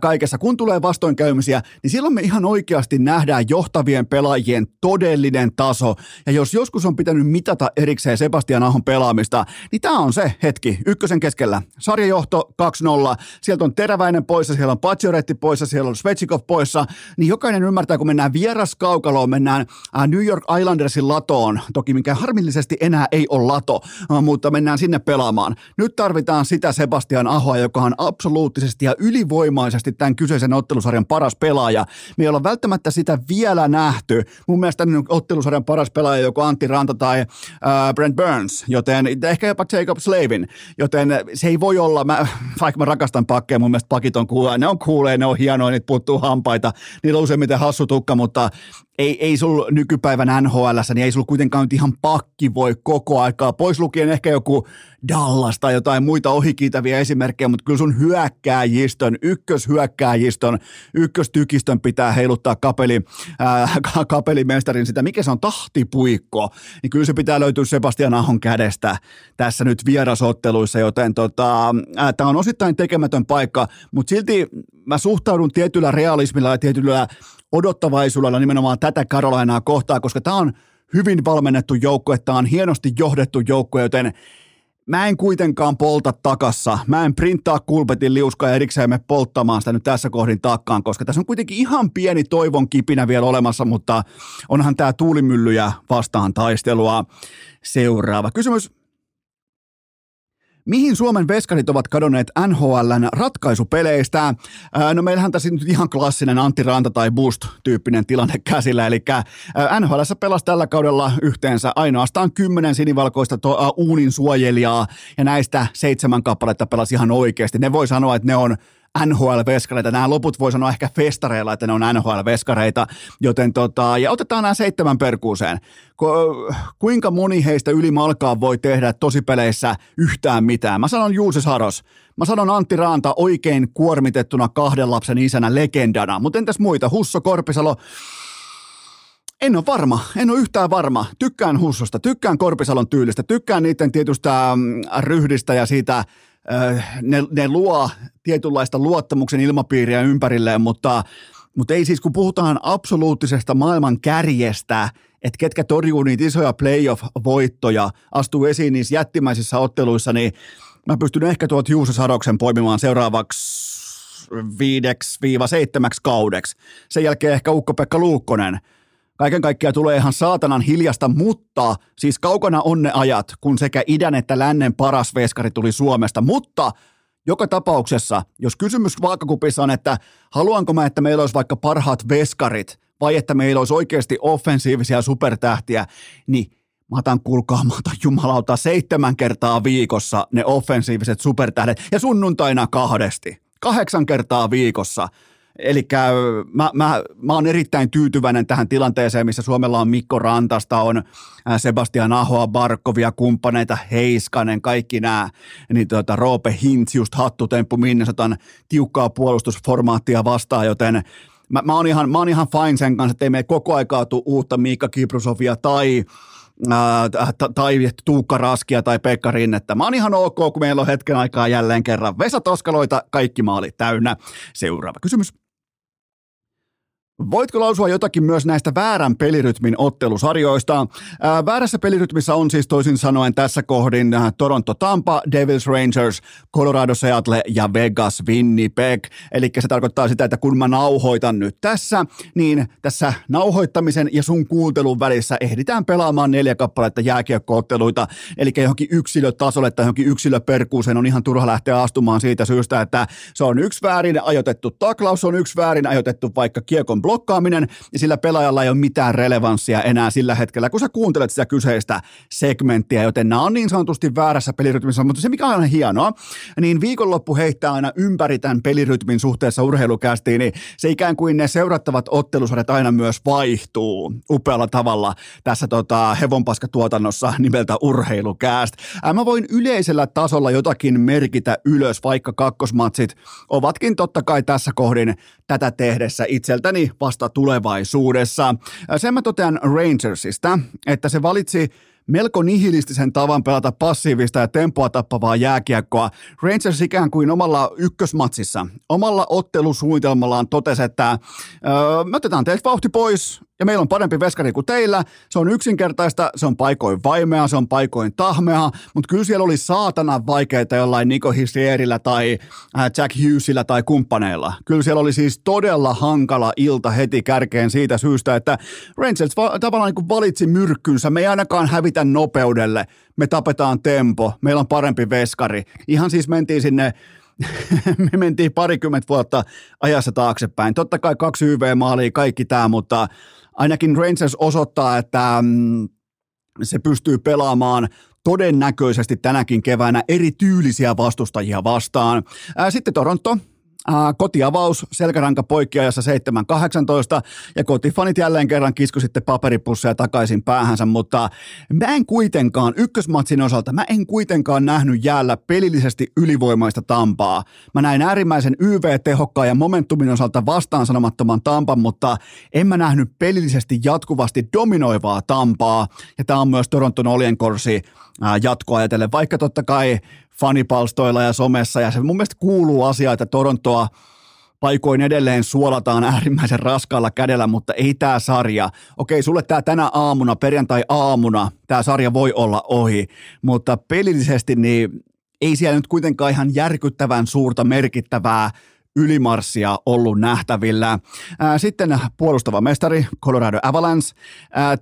kaikessa, kun tulee vastoinkäymisiä, niin silloin me ihan oikeasti nähdään johtavia pelaajien todellinen taso. Ja jos joskus on pitänyt mitata erikseen Sebastian Ahon pelaamista, niin tämä on se hetki. Ykkösen keskellä. Sarjajohto 2-0. Sieltä on Teräväinen poissa, siellä on Pacioretty poissa, siellä on Svechnikov poissa. Niin jokainen ymmärtää, kun mennään vieraskaukaloon, mennään New York Islandersin latoon. Toki mikä harmillisesti enää ei ole lato, mutta mennään sinne pelaamaan. Nyt tarvitaan sitä Sebastian Ahoa, joka on absoluuttisesti ja ylivoimaisesti tämän kyseisen ottelusarjan paras pelaaja. Me ei olla välttämättä sitä vielä nähty. Mun mielestä ottelusarjan paras pelaaja joko Antti Raanta tai Brent Burns, joten ehkä jopa Jacob Slavin, joten se ei voi olla, vaikka mä rakastan pakkeja, mun mielestä pakit on cool, ne on cooleja, ne on hienoja, niitä puuttuu hampaita, niillä on useimmiten hassu tukka, mutta ei sulla nykypäivän NHL:ssä, niin ei sulla kuitenkaan nyt ihan pakki voi koko aikaa, pois lukien ehkä joku Dallas tai jotain muita ohikiitäviä esimerkkejä, mutta kyllä sun ykköstykistön pitää heiluttaa kapelimestarin sitä, mikä se on, tahtipuikko, niin kyllä se pitää löytyä Sebastian Ahon kädestä tässä nyt vierasotteluissa, joten tämä on osittain tekemätön paikka, mutta silti mä suhtaudun tietyllä realismilla ja tietyllä odottavaisuudella nimenomaan tätä Carolinaa kohtaa, koska tämä on hyvin valmennettu joukko, tämä on hienosti johdettu joukko, joten mä en kuitenkaan polta takassa. Mä en printtaa Kulbetin liuskaa ja erikseen me polttamaan sitä nyt tässä kohdin takkaan, koska tässä on kuitenkin ihan pieni toivon kipinä vielä olemassa, mutta onhan tämä tuulimyllyjä vastaan taistelua. Seuraava kysymys. Mihin Suomen veskarit ovat kadonneet NHL:n ratkaisupeleistä? No meillähän tässä nyt ihan klassinen Antti Ranta tai Boost-tyyppinen tilanne käsillä, eli NHL:ssä pelasi tällä kaudella yhteensä ainoastaan 10 sinivalkoista uunin suojelijaa, ja näistä 7 kappaletta pelasi ihan oikeasti. Ne voi sanoa, että ne on NHL-veskareita. Nämä loput voi sanoa ehkä festareilla, että ne on NHL-veskareita, joten ja otetaan nämä 7 perkuuseen. Kuinka moni heistä ylimalkaan voi tehdä tosipeleissä yhtään mitään? Mä sanon Jussi Saros. Mä sanon Antti Raanta oikein kuormitettuna 2 lapsen isänä legendana, mutta entäs muita? Husso, Korpisalo. En ole varma, en ole yhtään varma. Tykkään Hussosta, tykkään Korpisalon tyylistä, tykkään niiden tietystä ryhdistä ja siitä, ne luo tietynlaista luottamuksen ilmapiiriä ympärilleen, mutta ei siis, kun puhutaan absoluuttisesta maailman kärjestä, että ketkä torjuu niitä isoja playoff-voittoja, astuu esiin niissä jättimäisissä otteluissa, niin mä pystyn ehkä tuot Jussi Saroksen poimimaan seuraavaksi 5-7 kaudeksi. Sen jälkeen ehkä Ukko-Pekka Luukkonen. Kaiken kaikkiaan tulee ihan saatanan hiljasta, mutta siis kaukana on ne ajat, kun sekä idän että lännen paras veskari tuli Suomesta. Mutta joka tapauksessa, jos kysymys vaakakupissa on, että haluanko mä, että meillä olisi vaikka parhaat veskarit vai että meillä olisi oikeasti offensiivisia supertähtiä, niin mä otan, kuulkaa, mä otan jumalauta 7 kertaa viikossa ne offensiiviset supertähdet ja sunnuntaina 2. 8 kertaa viikossa. Eli mä oon erittäin tyytyväinen tähän tilanteeseen, missä Suomella on Mikko Rantasta, on Sebastian Ahoa, Barkovia, kumppaneita, Heiskanen, kaikki nämä, niin Roope Hintz, just hattutemppu Minnesotan tiukkaa puolustusformaattia vastaan, joten mä oon ihan fine sen kanssa, että ei meillä koko aikaa tule uutta Miikka Kiprusovia tai Tuukka Raskia tai Pekka Rinnettä. Mä oon ihan ok, kun meillä on hetken aikaa jälleen kerran Vesa Toskaloita, kaikki maali täynnä. Seuraava kysymys. Voitko lausua jotakin myös näistä väärän pelirytmin ottelusarjoista? Väärässä pelirytmissä on siis toisin sanoen tässä kohdin Toronto Tampa, Devils Rangers, Colorado Seattle ja Vegas Winnipeg. Eli se tarkoittaa sitä, että kun mä nauhoitan nyt tässä, niin tässä nauhoittamisen ja sun kuuntelun välissä ehditään pelaamaan 4 kappaletta jääkiekko-otteluita. Eli johonkin yksilötasolle tai johonkin yksilöperkuuseen on ihan turha lähteä astumaan siitä syystä, että se on yksi väärin ajoitettu taklaus, on yksi väärin ajoitettu vaikka kiekon blokkaaminen, ja sillä pelaajalla ei ole mitään relevanssia enää sillä hetkellä, kun sä kuuntelet sitä kyseistä segmenttiä, joten nämä on niin sanotusti väärässä pelirytmissä, mutta se mikä on aina hienoa, niin viikonloppu heittää aina ympäri tämän pelirytmin suhteessa urheilukästiin, niin se ikään kuin ne seurattavat ottelusarjat aina myös vaihtuu upealla tavalla tässä hevonpaskatuotannossa nimeltä urheilukäst. Mä voin yleisellä tasolla jotakin merkitä ylös, vaikka kakkosmatsit ovatkin totta kai tässä kohdin tätä tehdessä itseltäni vasta tulevaisuudessa. Sen mä totean Rangersista, että se valitsi melko nihilistisen tavan pelata passiivista ja tempoa tappavaa jääkiekkoa. Rangers ikään kuin omalla ykkösmatsissa, omalla ottelusuunnitelmallaan totesi, että me otetaan teiltä vauhti pois ja meillä on parempi veskari kuin teillä. Se on yksinkertaista, se on paikoin vaimea, se on paikoin tahmea, mutta kyllä siellä oli saatanan vaikeita jollain Nico Hisierillä tai Jack Hughesillä tai kumppaneilla. Kyllä siellä oli siis todella hankala ilta heti kärkeen siitä syystä, että Rangers tavallaan niin kuin valitsi myrkkynsä. Me ei ainakaan hävitä nopeudelle, me tapetaan tempo, meillä on parempi veskari. Ihan siis mentiin sinne, me mentiin 20 vuotta ajassa taaksepäin. Totta kai 2 YV-maalia, kaikki tämä, mutta ainakin Rangers osoittaa, että se pystyy pelaamaan todennäköisesti tänäkin keväänä eri tyylisiä vastustajia vastaan. Sitten Toronto. Kotiavaus, selkäranka poikkiajassa 7-18 ja kotifanit jälleen kerran kisku sitten paperipusseja takaisin päähänsä, mutta mä en kuitenkaan ykkösmatsin osalta, mä en kuitenkaan nähnyt jäällä pelillisesti ylivoimaista Tampaa. Mä näin äärimmäisen YV-tehokkaan ja momentumin osalta vastaan sanomattoman Tampan, mutta en mä nähnyt pelillisesti jatkuvasti dominoivaa Tampaa ja tää on myös Toronton oljenkorsi jatkoa ajatellen, vaikka totta kai fanipalstoilla ja somessa, ja se mun mielestä kuuluu asiaa, että Torontoa paikoin edelleen suolataan äärimmäisen raskaalla kädellä, mutta ei tää sarja. Okei, sulle tää tänä aamuna, perjantai-aamuna, tää sarja voi olla ohi, mutta pelillisesti niin ei siellä nyt kuitenkaan ihan järkyttävän suurta merkittävää ylimarssia ollut nähtävillä. Sitten puolustava mestari, Colorado Avalanche.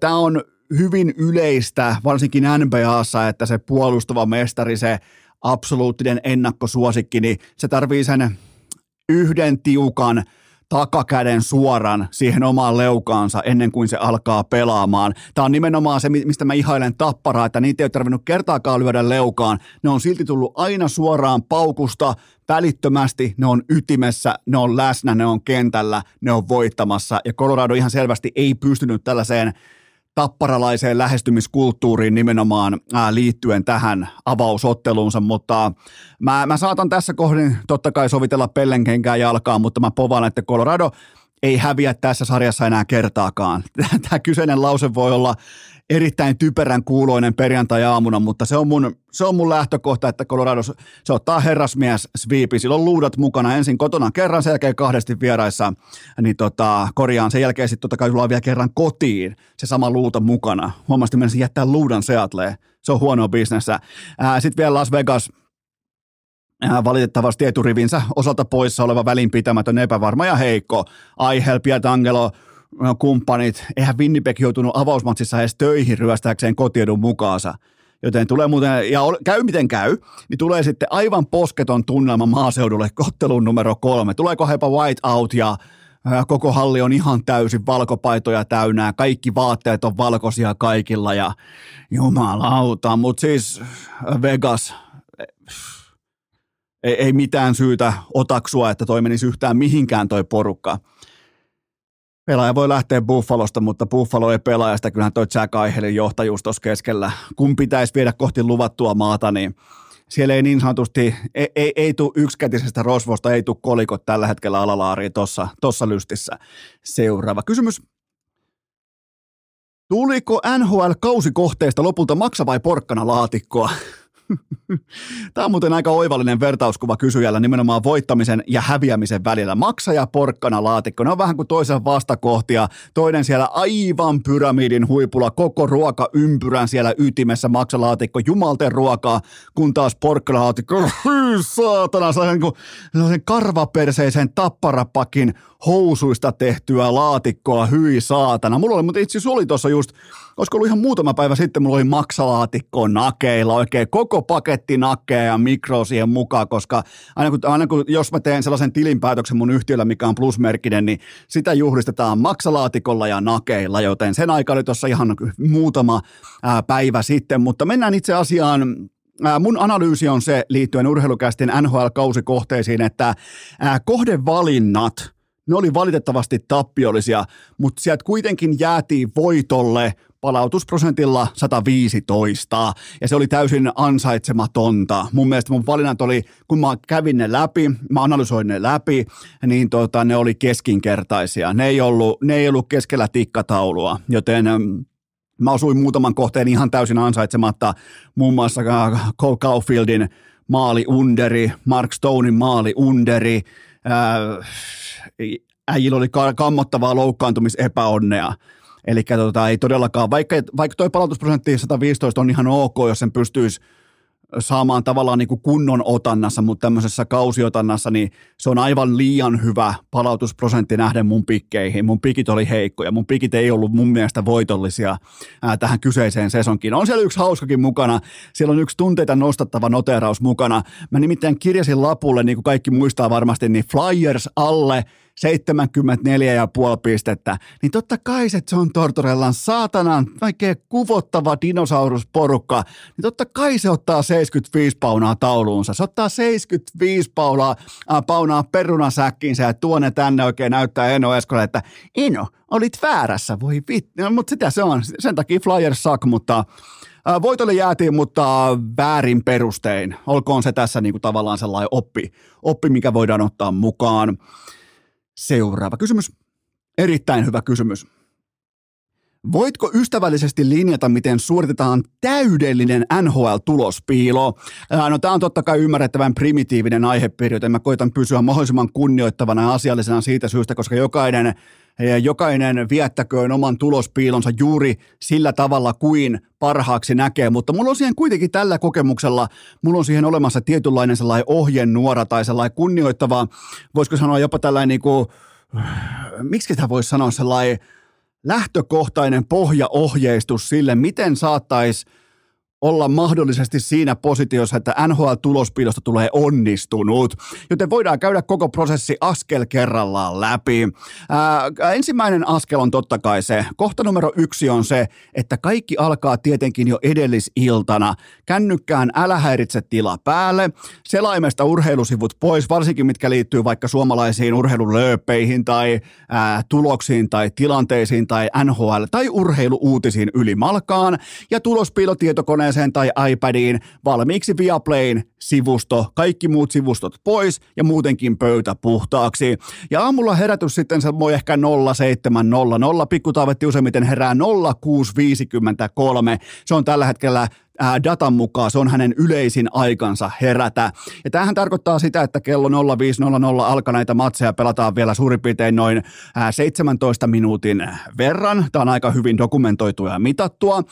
Tää on hyvin yleistä, varsinkin NBA:ssa, että se puolustava mestari, se absoluuttinen ennakkosuosikki, niin se tarvii sen yhden tiukan takakäden suoran siihen omaan leukaansa ennen kuin se alkaa pelaamaan. Tämä on nimenomaan se, mistä mä ihailen Tapparaa, että niitä ei ole tarvinnut kertaakaan lyödä leukaan. Ne on silti tullut aina suoraan paukusta, välittömästi, ne on ytimessä, ne on läsnä, ne on kentällä, ne on voittamassa. Ja Colorado ihan selvästi ei pystynyt tällaiseen tapparalaiseen lähestymiskulttuuriin nimenomaan liittyen tähän avausotteluunsa, mutta mä saatan tässä kohdin totta kai sovitella pellenkenkään jalkaan, mutta mä povaan, että Colorado ei häviä tässä sarjassa enää kertaakaan. Tämä kyseinen lause voi olla erittäin typerän kuuloinen perjantai-aamuna, mutta se on mun lähtökohta, että Colorado se ottaa herrasmies sweepin. Sillä on luudat mukana ensin kotona kerran, sen jälkeen kahdesti vieraissa niin korjaan. Sen jälkeen sitten totta kai sulla on vielä kerran kotiin se sama luuta mukana. Huomasti mennessä jättää luudan Seattleen. Se on huonoa bisnessä. Sitten vielä Las Vegas. Valitettavasti eturivinsä osalta poissa oleva välinpitämätön, epävarma ja heikko. Aihel, Pietangelo, kumppanit. Eihän Winnipeg joutunut avausmatsissa edes töihin ryöstääkseen kotiedun mukaansa. Joten tulee muuten, ja käy miten käy, niin tulee sitten aivan posketon tunnelma maaseudulle otteluun numero 3. Tuleeko hepa white out ja koko halli on ihan täysin valkopaitoja täynnä, kaikki vaatteet on valkoisia kaikilla ja jumalauta, mutta siis Vegas... Ei mitään syytä otaksua, että toi menisi yhtään mihinkään toi porukka. Pelaaja voi lähteä Buffalosta, mutta Buffalo ei pelaajasta. Kyllähän toi Jack Aihelin johtajuus tuossa keskellä. Kun pitäisi viedä kohti luvattua maata, niin siellä ei niin sanotusti, ei tule yksikätisestä rosvosta, ei tule kolikot tällä hetkellä alalaariin tuossa lystissä. Seuraava kysymys. Tuliko NHL-kausikohteista lopulta maksa vai porkkana laatikkoa? Tämä on muuten aika oivallinen vertauskuva kysyjällä nimenomaan voittamisen ja häviämisen välillä. Maksa ja porkkana laatikko, ne on vähän kuin toisen vastakohtia. Toinen siellä aivan pyramidin huipulla, koko ruokaympyrän siellä ytimessä, maksalaatikko, jumalten ruokaa, kun taas porkkana laatikko, saatana, sellaisen karvaperseisen tapparapakin housuista tehtyä laatikkoa, hyi saatana. Mulla oli, mutta itse asiassa oli tuossa just, olisiko ollut ihan muutama päivä sitten, mulla oli maksalaatikko nakeilla, oikein koko paketti nakkeja ja mikro siihen mukaan, koska aina kun jos mä teen sellaisen tilinpäätöksen mun yhtiöllä, mikä on plusmerkkinen, niin sitä juhlistetaan maksalaatikolla ja nakeilla, joten sen aika oli tuossa ihan muutama päivä sitten, mutta mennään itse asiaan. Mun analyysi on se liittyen urheilukästin NHL-kausikohteisiin, että kohdevalinnat, ne oli valitettavasti tappiollisia, mutta sieltä kuitenkin jäätiin voitolle palautusprosentilla 115, ja se oli täysin ansaitsematonta. Mun mielestä mun valinnat oli, kun mä kävin ne läpi, mä analysoin ne läpi, niin ne oli keskinkertaisia. Ne ei ollut keskellä tikkataulua, joten... Mä osuin muutaman kohteen ihan täysin ansaitsematta, muun muassa Cole Caulfieldin maaliunderi, Mark Stonein maaliunderi. Äijillä oli kammottavaa loukkaantumisepäonnea. Eli ei todellakaan, vaikka toi palautusprosentti 115 on ihan ok, jos sen pystyisi saamaan tavallaan niin kuin kunnon otannassa, mutta tämmöisessä kausiotannassa, niin se on aivan liian hyvä palautusprosentti nähden mun pikkeihin. Mun pikit oli heikkoja, mun pikit ei ollut mun mielestä voitollisia tähän kyseiseen sesonkiin. On siellä yksi hauskakin mukana, siellä on yksi tunteita nostattava noteraus mukana. Mä nimittäin kirjasin lapulle, niin kuin kaikki muistaa varmasti, niin Flyers alle 74,5 pistettä, niin totta kai se on Tortorellan saatanan oikein kuvottava dinosaurusporukka, niin totta kai se ottaa 75 paunaa tauluunsa. Se ottaa 75 paunaa perunasäkkiinsä ja tuone tänne oikein näyttää Eno Eskolle, että Eno, olit väärässä, voi vittu. No, mutta sitä se on, sen takia Flyers suck, mutta voitolle jäätiin, mutta väärin perustein. Olkoon se tässä niin kuin tavallaan sellainen oppi, mikä voidaan ottaa mukaan. Seuraava kysymys. Erittäin hyvä kysymys. Voitko ystävällisesti linjata, miten suoritetaan täydellinen NHL-tulospiilo? No, tämä on totta kai ymmärrettävän primitiivinen aihepiiri, joten mä koitan pysyä mahdollisimman kunnioittavana ja asiallisena siitä syystä, koska jokainen viettäköön oman tulospiilonsa juuri sillä tavalla kuin parhaaksi näkee, mutta mulla on siihen kuitenkin tällä kokemuksella, mulla on siihen olemassa tietynlainen sellainen ohjenuora tai sellainen kunnioittava, voisiko sanoa jopa tällainen niin kuin, miksi tämä voisi sanoa sellainen lähtökohtainen pohjaohjeistus sille, miten saattaisi olla mahdollisesti siinä positiossa, että NHL-tulospiilosta tulee onnistunut, joten voidaan käydä koko prosessi askel kerrallaan läpi. Ensimmäinen askel on totta kai se, kohta numero 1 on se, että kaikki alkaa tietenkin jo edellisiltana. Kännykkään älä häiritse tila päälle, selaimesta urheilusivut pois, varsinkin mitkä liittyy vaikka suomalaisiin urheilulööppeihin tai tuloksiin tai tilanteisiin tai NHL tai urheiluuutisiin ylimalkaan ja tulospiilotietokoneeseen tai iPadiin, valmiiksi Viaplayn sivusto, kaikki muut sivustot pois ja muutenkin pöytä puhtaaksi. Ja aamulla herätys sitten se voi ehkä 07.00, pikku Taavetti useimmiten herää 06.53, se on tällä hetkellä datan mukaan, se on hänen yleisin aikansa herätä. Ja tämähän tarkoittaa sitä, että kello 05.00 alkaa näitä matseja, pelataan vielä suurin piirtein noin 17 minuutin verran. Tämä on aika hyvin dokumentoitua ja mitattua.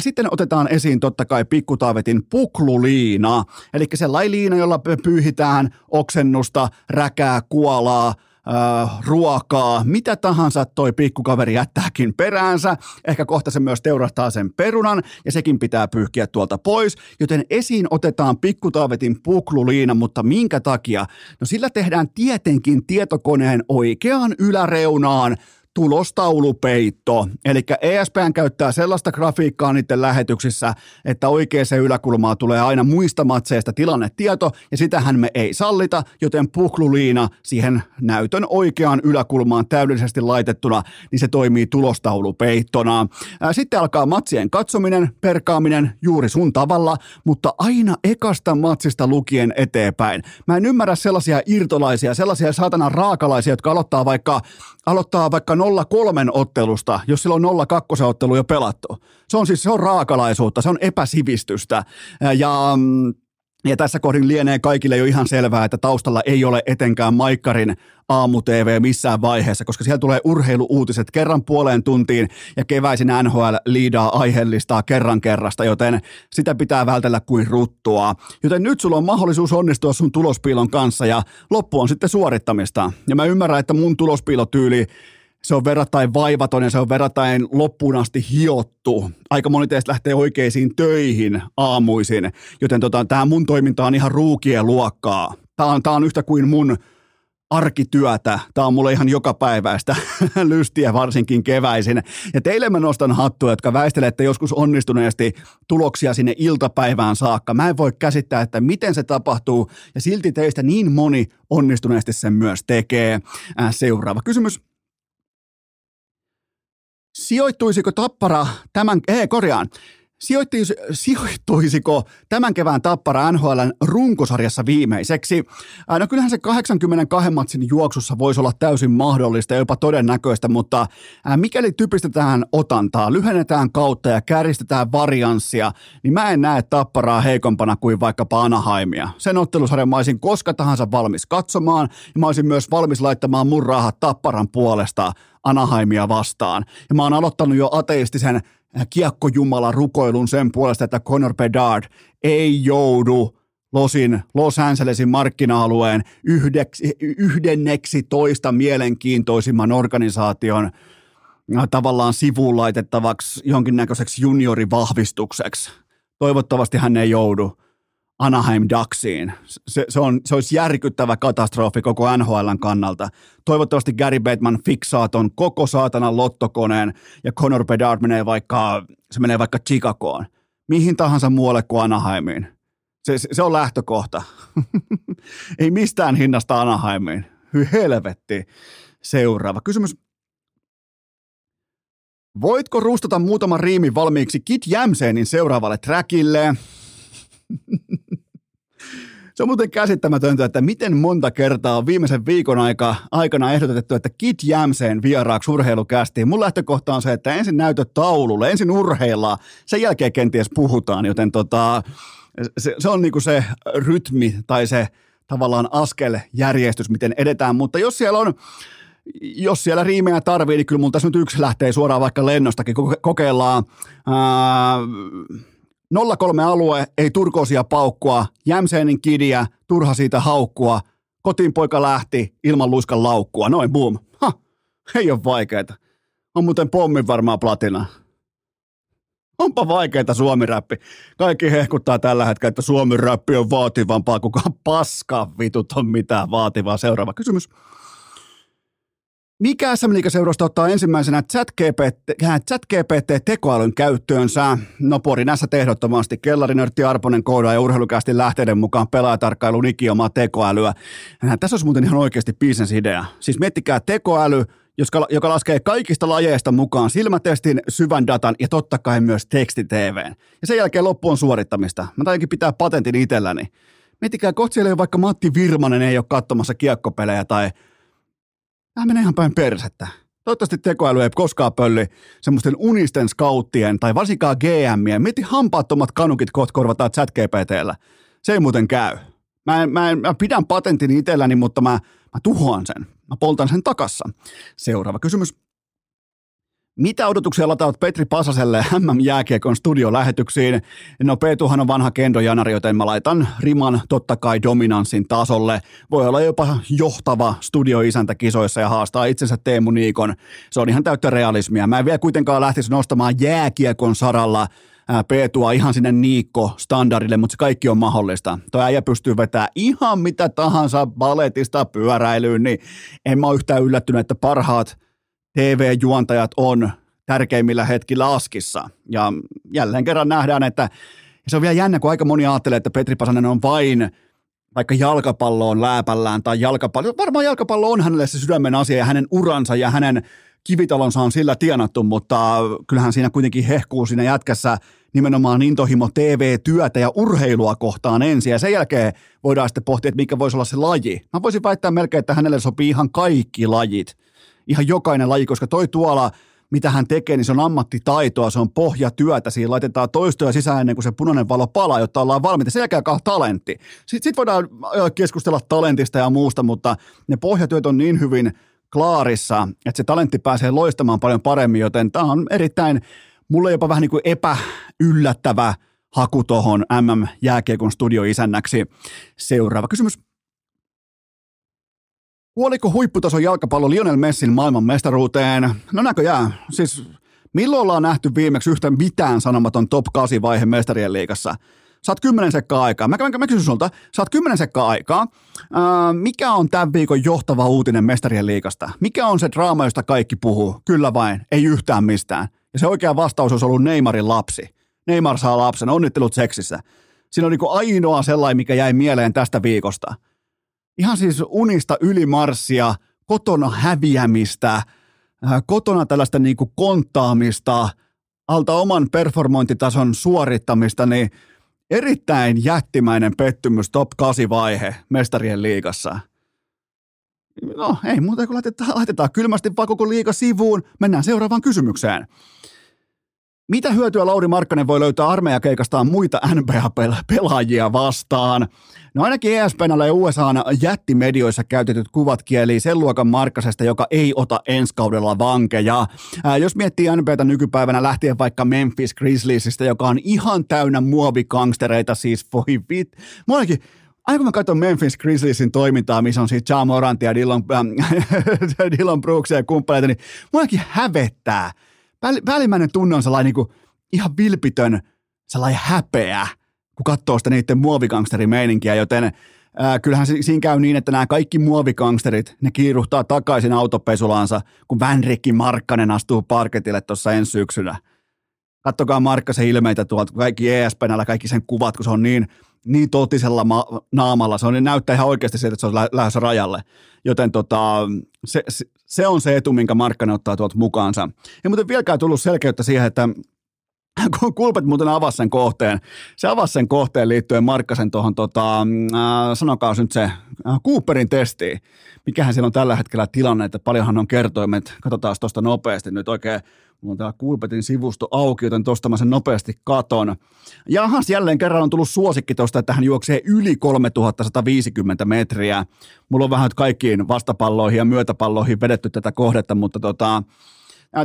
Sitten otetaan esiin totta kai pikku Taavetin pukluliina, eli sellainen liina, jolla pyyhitään oksennusta, räkää, kuolaa, ruokaa, mitä tahansa toi pikkukaveri jättääkin peräänsä. Ehkä kohta se myös teurastaa sen perunan ja sekin pitää pyyhkiä tuolta pois. Joten esiin otetaan pikku Taavetin pukluliina, mutta minkä takia? No sillä tehdään tietenkin tietokoneen oikeaan yläreunaan tulostaulupeitto. Eli ESPN käyttää sellaista grafiikkaa niiden lähetyksissä, että oikeaan yläkulmaan tulee aina muista matseista tilannetieto, ja sitähän me ei sallita, joten pukluliina siihen näytön oikeaan yläkulmaan täydellisesti laitettuna, niin se toimii tulostaulupeittona. Sitten alkaa matsien katsominen, perkaaminen juuri sun tavalla, mutta aina ekasta matsista lukien eteenpäin. Mä en ymmärrä sellaisia irtolaisia, sellaisia saatanan raakalaisia, jotka aloittaa vaikka 0-3 ottelusta, jos sillä on 0-2 ottelu jo pelattu. Se on siis, se on raakalaisuutta, se on epäsivistystä ja tässä kohdin lienee kaikille jo ihan selvää, että taustalla ei ole etenkään Maikkarin aamu-tv missään vaiheessa, koska siellä tulee urheiluuutiset kerran puoleen tuntiin ja keväisin NHL liidaa aiheellistaa kerran kerrasta, joten sitä pitää vältellä kuin ruttua. Joten nyt sulla on mahdollisuus onnistua sun tulospiilon kanssa ja loppu on sitten suorittamista. Ja mä ymmärrän, että mun tulospiilotyyli, se on verrattain vaivaton ja se on verrattain loppuun asti hiottu. Aika moni teistä lähtee oikeisiin töihin aamuisin, joten tämä mun toiminta on ihan ruukien luokkaa. Tämä on yhtä kuin mun arkityötä. Tämä on mulle ihan jokapäiväistä lystiä, varsinkin keväisin. Ja teille mä nostan hattua, jotka väistelette joskus onnistuneesti tuloksia sinne iltapäivään saakka. Mä en voi käsittää, että miten se tapahtuu, ja silti teistä niin moni onnistuneesti sen myös tekee. Seuraava kysymys. Sijoittuisiko tämän kevään Tappara NHL:n runkosarjassa viimeiseksi? No kyllähän se 82 matsin juoksussa voisi olla täysin mahdollista ja jopa todennäköistä, mutta mikäli typistetään otantaa, lyhennetään kautta ja kärjistetään varianssia, niin mä en näe Tapparaa heikompana kuin vaikkapa Anaheimia. Sen ottelusarjan mä olisin koska tahansa valmis katsomaan ja mä olisin myös valmis laittamaan mun rahat Tapparan puolesta Anaheimia vastaan. Ja mä oon aloittanut jo ateistisen kiekkojumala rukoilun sen puolesta, että Connor Bedard ei joudu Los Angelesin markkina-alueen 11 mielenkiintoisimman organisaation tavallaan sivuun laitettavaksi jonkinnäköiseksi juniorivahvistukseksi. Toivottavasti hän ei joudu Anaheim Ducksiin. Se olisi järkyttävä katastrofi koko NHL:n kannalta. Toivottavasti Gary Bettman fiksaa ton koko saatanan lottokoneen ja Connor Bedard menee vaikka Chicagoon. Mihin tahansa muualle kuin Anaheimiin. Se on lähtökohta. Ei mistään hinnasta Anaheimiin. Hyi helvetti. Seuraava kysymys. Voitko rustata muutaman riimin valmiiksi Kit Jämsenin seuraavalle trackille? Se on muuten käsittämätöntä, että miten monta kertaa on viimeisen viikon aikana ehdotettu, että Kit Jämseen vieraaksi urheilukästiin. Mun lähtökohta on se, että ensin näytöt taululle, ensin urheillaan, sen jälkeen kenties puhutaan, joten se on niinku se rytmi tai se tavallaan askeljärjestys, miten edetään, mutta jos siellä riimejä tarvii, niin kyllä mun tässä nyt yksi lähtee suoraan vaikka lennostakin, kokeillaan. 0-3-alue, ei turkoosia paukkua, Jämsenin kidiä, turha siitä haukkua, kotiin poika lähti ilman luiskan laukkua. Noin, boom. Ei ole vaikeeta. On muuten pommin varmaan platina. Onpa vaikeeta suomiräppi. Kaikki hehkuttaa tällä hetkellä, että suomiräppi on vaativampaa, kukaan paskaa vitut on mitään vaativaa. Seuraava kysymys. Mikä SM-liigaseurasta ottaa ensimmäisenä ChatGPT tekoälyn käyttöönsä? No Porin S ehdottomasti. Kellarinörtti Arponen koodaa ja urheilukästi lähteiden mukaan pelaajatarkkailuun ikiomaa tekoälyä. Tässä olisi muuten ihan oikeasti business-idea. Siis miettikää tekoäly, joka laskee kaikista lajeista mukaan silmätestin, syvän datan ja totta kai myös tekstitv:n. Ja sen jälkeen loppuun suorittamista. Mä tainkin pitää patentin itselläni. Miettikää, kohta siellä ei ole vaikka Matti Virmanen, ei ole katsomassa kiekkopelejä tai... Tämä menee ihan päin persettä. Toivottavasti tekoäly ei koskaan pölli semmoisten unisten scouttien tai varsinkaan GMien. Mieti hampaattomat kanukit kohta korvataan ChatGPT:llä. Se ei muuten käy. Mä pidän patentin itselläni, mutta mä tuhoan sen. Mä poltan sen takassa. Seuraava kysymys. Mitä odotuksia lataat Petri Pasaselle MM-jääkiekon studiolähetyksiin? No Peetuhan on vanha kendojanari, joten mä laitan riman totta kai dominanssin tasolle. Voi olla jopa johtava studioisäntä kisoissa ja haastaa itsensä Teemu Niikon. Se on ihan täyttä realismia. Mä en vielä kuitenkaan lähtisi nostamaan jääkiekon saralla Peetua ihan sinne Niikko-standardille, mutta se kaikki on mahdollista. Toi äijä pystyy vetämään ihan mitä tahansa baletista pyöräilyyn, niin en mä ole yhtään yllättynyt, että parhaat TV-juontajat on tärkeimmillä hetkillä askissa. Ja jälleen kerran nähdään, että se on vielä jännä, kun aika moni ajattelee, että Petri Pasanen on vain vaikka jalkapalloon lääpällään tai jalkapallo. Varmaan jalkapallo on hänelle se sydämen asia ja hänen uransa ja hänen kivitalonsa on sillä tienattu, mutta kyllähän siinä kuitenkin hehkuu siinä jätkässä nimenomaan intohimo TV-työtä ja urheilua kohtaan ensin. Ja sen jälkeen voidaan sitten pohtia, että mikä voisi olla se laji. Mä voisin väittää melkein, että hänelle sopii ihan kaikki lajit. Ihan jokainen laji, koska toi tuolla, mitä hän tekee, niin se on ammattitaitoa, se on pohjatyötä. Siinä laitetaan toistoja sisään ennen kuin se punainen valo palaa, jotta ollaan valmiita. Sen jälkeen alkaa talentti. Sitten voidaan keskustella talentista ja muusta, mutta ne pohjatyöt on niin hyvin klaarissa, että se talentti pääsee loistamaan paljon paremmin, joten tämä on erittäin, mulle jopa vähän niin kuin epäyllättävä haku tuohon MM-jääkiekon studioisännäksi. Seuraava kysymys. Kuoliko huipputason jalkapallo Lionel Messin maailmanmestaruuteen? No näköjään. Siis milloin ollaan nähty viimeksi yhtä mitään sanomaton top 8 vaihe mestarien liigassa? Saat 10 sekkaa aikaa. Mä kysyn sulta. Saat 10 sekkaa aikaa. Mikä on tämän viikon johtava uutinen mestarien liigasta? Mikä on se draama, josta kaikki puhuu? Kyllä vain. Ei yhtään mistään. Ja se oikea vastaus olisi ollut Neymarin lapsi. Neymar saa lapsen. Onnittelut seksissä. Siinä on niin kuin ainoa sellainen, mikä jäi mieleen tästä viikosta. Ihan siis unista ylimarssia, kotona häviämistä, kotona tällaista niin kuin konttaamista, alta oman performointitason suorittamista, niin erittäin jättimäinen pettymys top 8-vaihe mestarien liigassa. No ei muuta kuin laitetaan kylmästi vaan koko liiga sivuun, mennään seuraavaan kysymykseen. Mitä hyötyä Lauri Markkanen voi löytää armeijakeikastaan muita NBA-pelaajia vastaan? No ainakin ESPN:llä ja USA:n jättimedioissa käytetyt kuvat kielii sen luokan Markkasesta, joka ei ota ensi kaudella vankeja. Jos miettii NBA:tä nykypäivänä lähtien vaikka Memphis Grizzliesistä, joka on ihan täynnä muovikangstereita, siis voi vit. Aina kun mä katson Memphis Grizzliesin toimintaa, missä on siis Ja Morantia ja Dillon Brooksia ja kumppaneita, niin mullakin hävettää. Välimmäinen tunne on sellainen niin ihan vilpitön sellainen häpeä, kun katsoo sitä niiden muovikangsterimeininkiä, joten kyllähän siinä käy niin, että nämä kaikki muovikangsterit, ne kiiruhtaa takaisin autopesulaansa, kun Vänrikki Markkanen astuu parketille tuossa ensi syksynä. Kattokaa Markkasen ilmeitä tuolta, kaikki ESPN:llä, kaikki sen kuvat, kun se on niin totisella naamalla. Se on, niin näyttää ihan oikeasti sieltä, että se on lähdössä rajalle. Joten se on se etu, minkä Markkanen ottaa tuolta mukaansa. Ja muuten vieläkään tullut selkeyttä siihen, että kun Kulpet muuten avasi sen kohteen. Se avasi sen kohteen liittyen Markkasen tuohon, sanokaa nyt se, Cooperin testiin. Mikähän siellä on tällä hetkellä tilanne, että paljonhan on kertoimet. Katsotaan tuosta nopeasti nyt oikein. Mulla on täällä Kulpetin sivusto auki, joten tuosta mä sen nopeasti katon. Jahas, jälleen kerran on tullut suosikki tuosta, että hän juoksee yli 3150 metriä. Mulla on vähän nyt kaikkiin vastapalloihin ja myötäpalloihin vedetty tätä kohdetta, mutta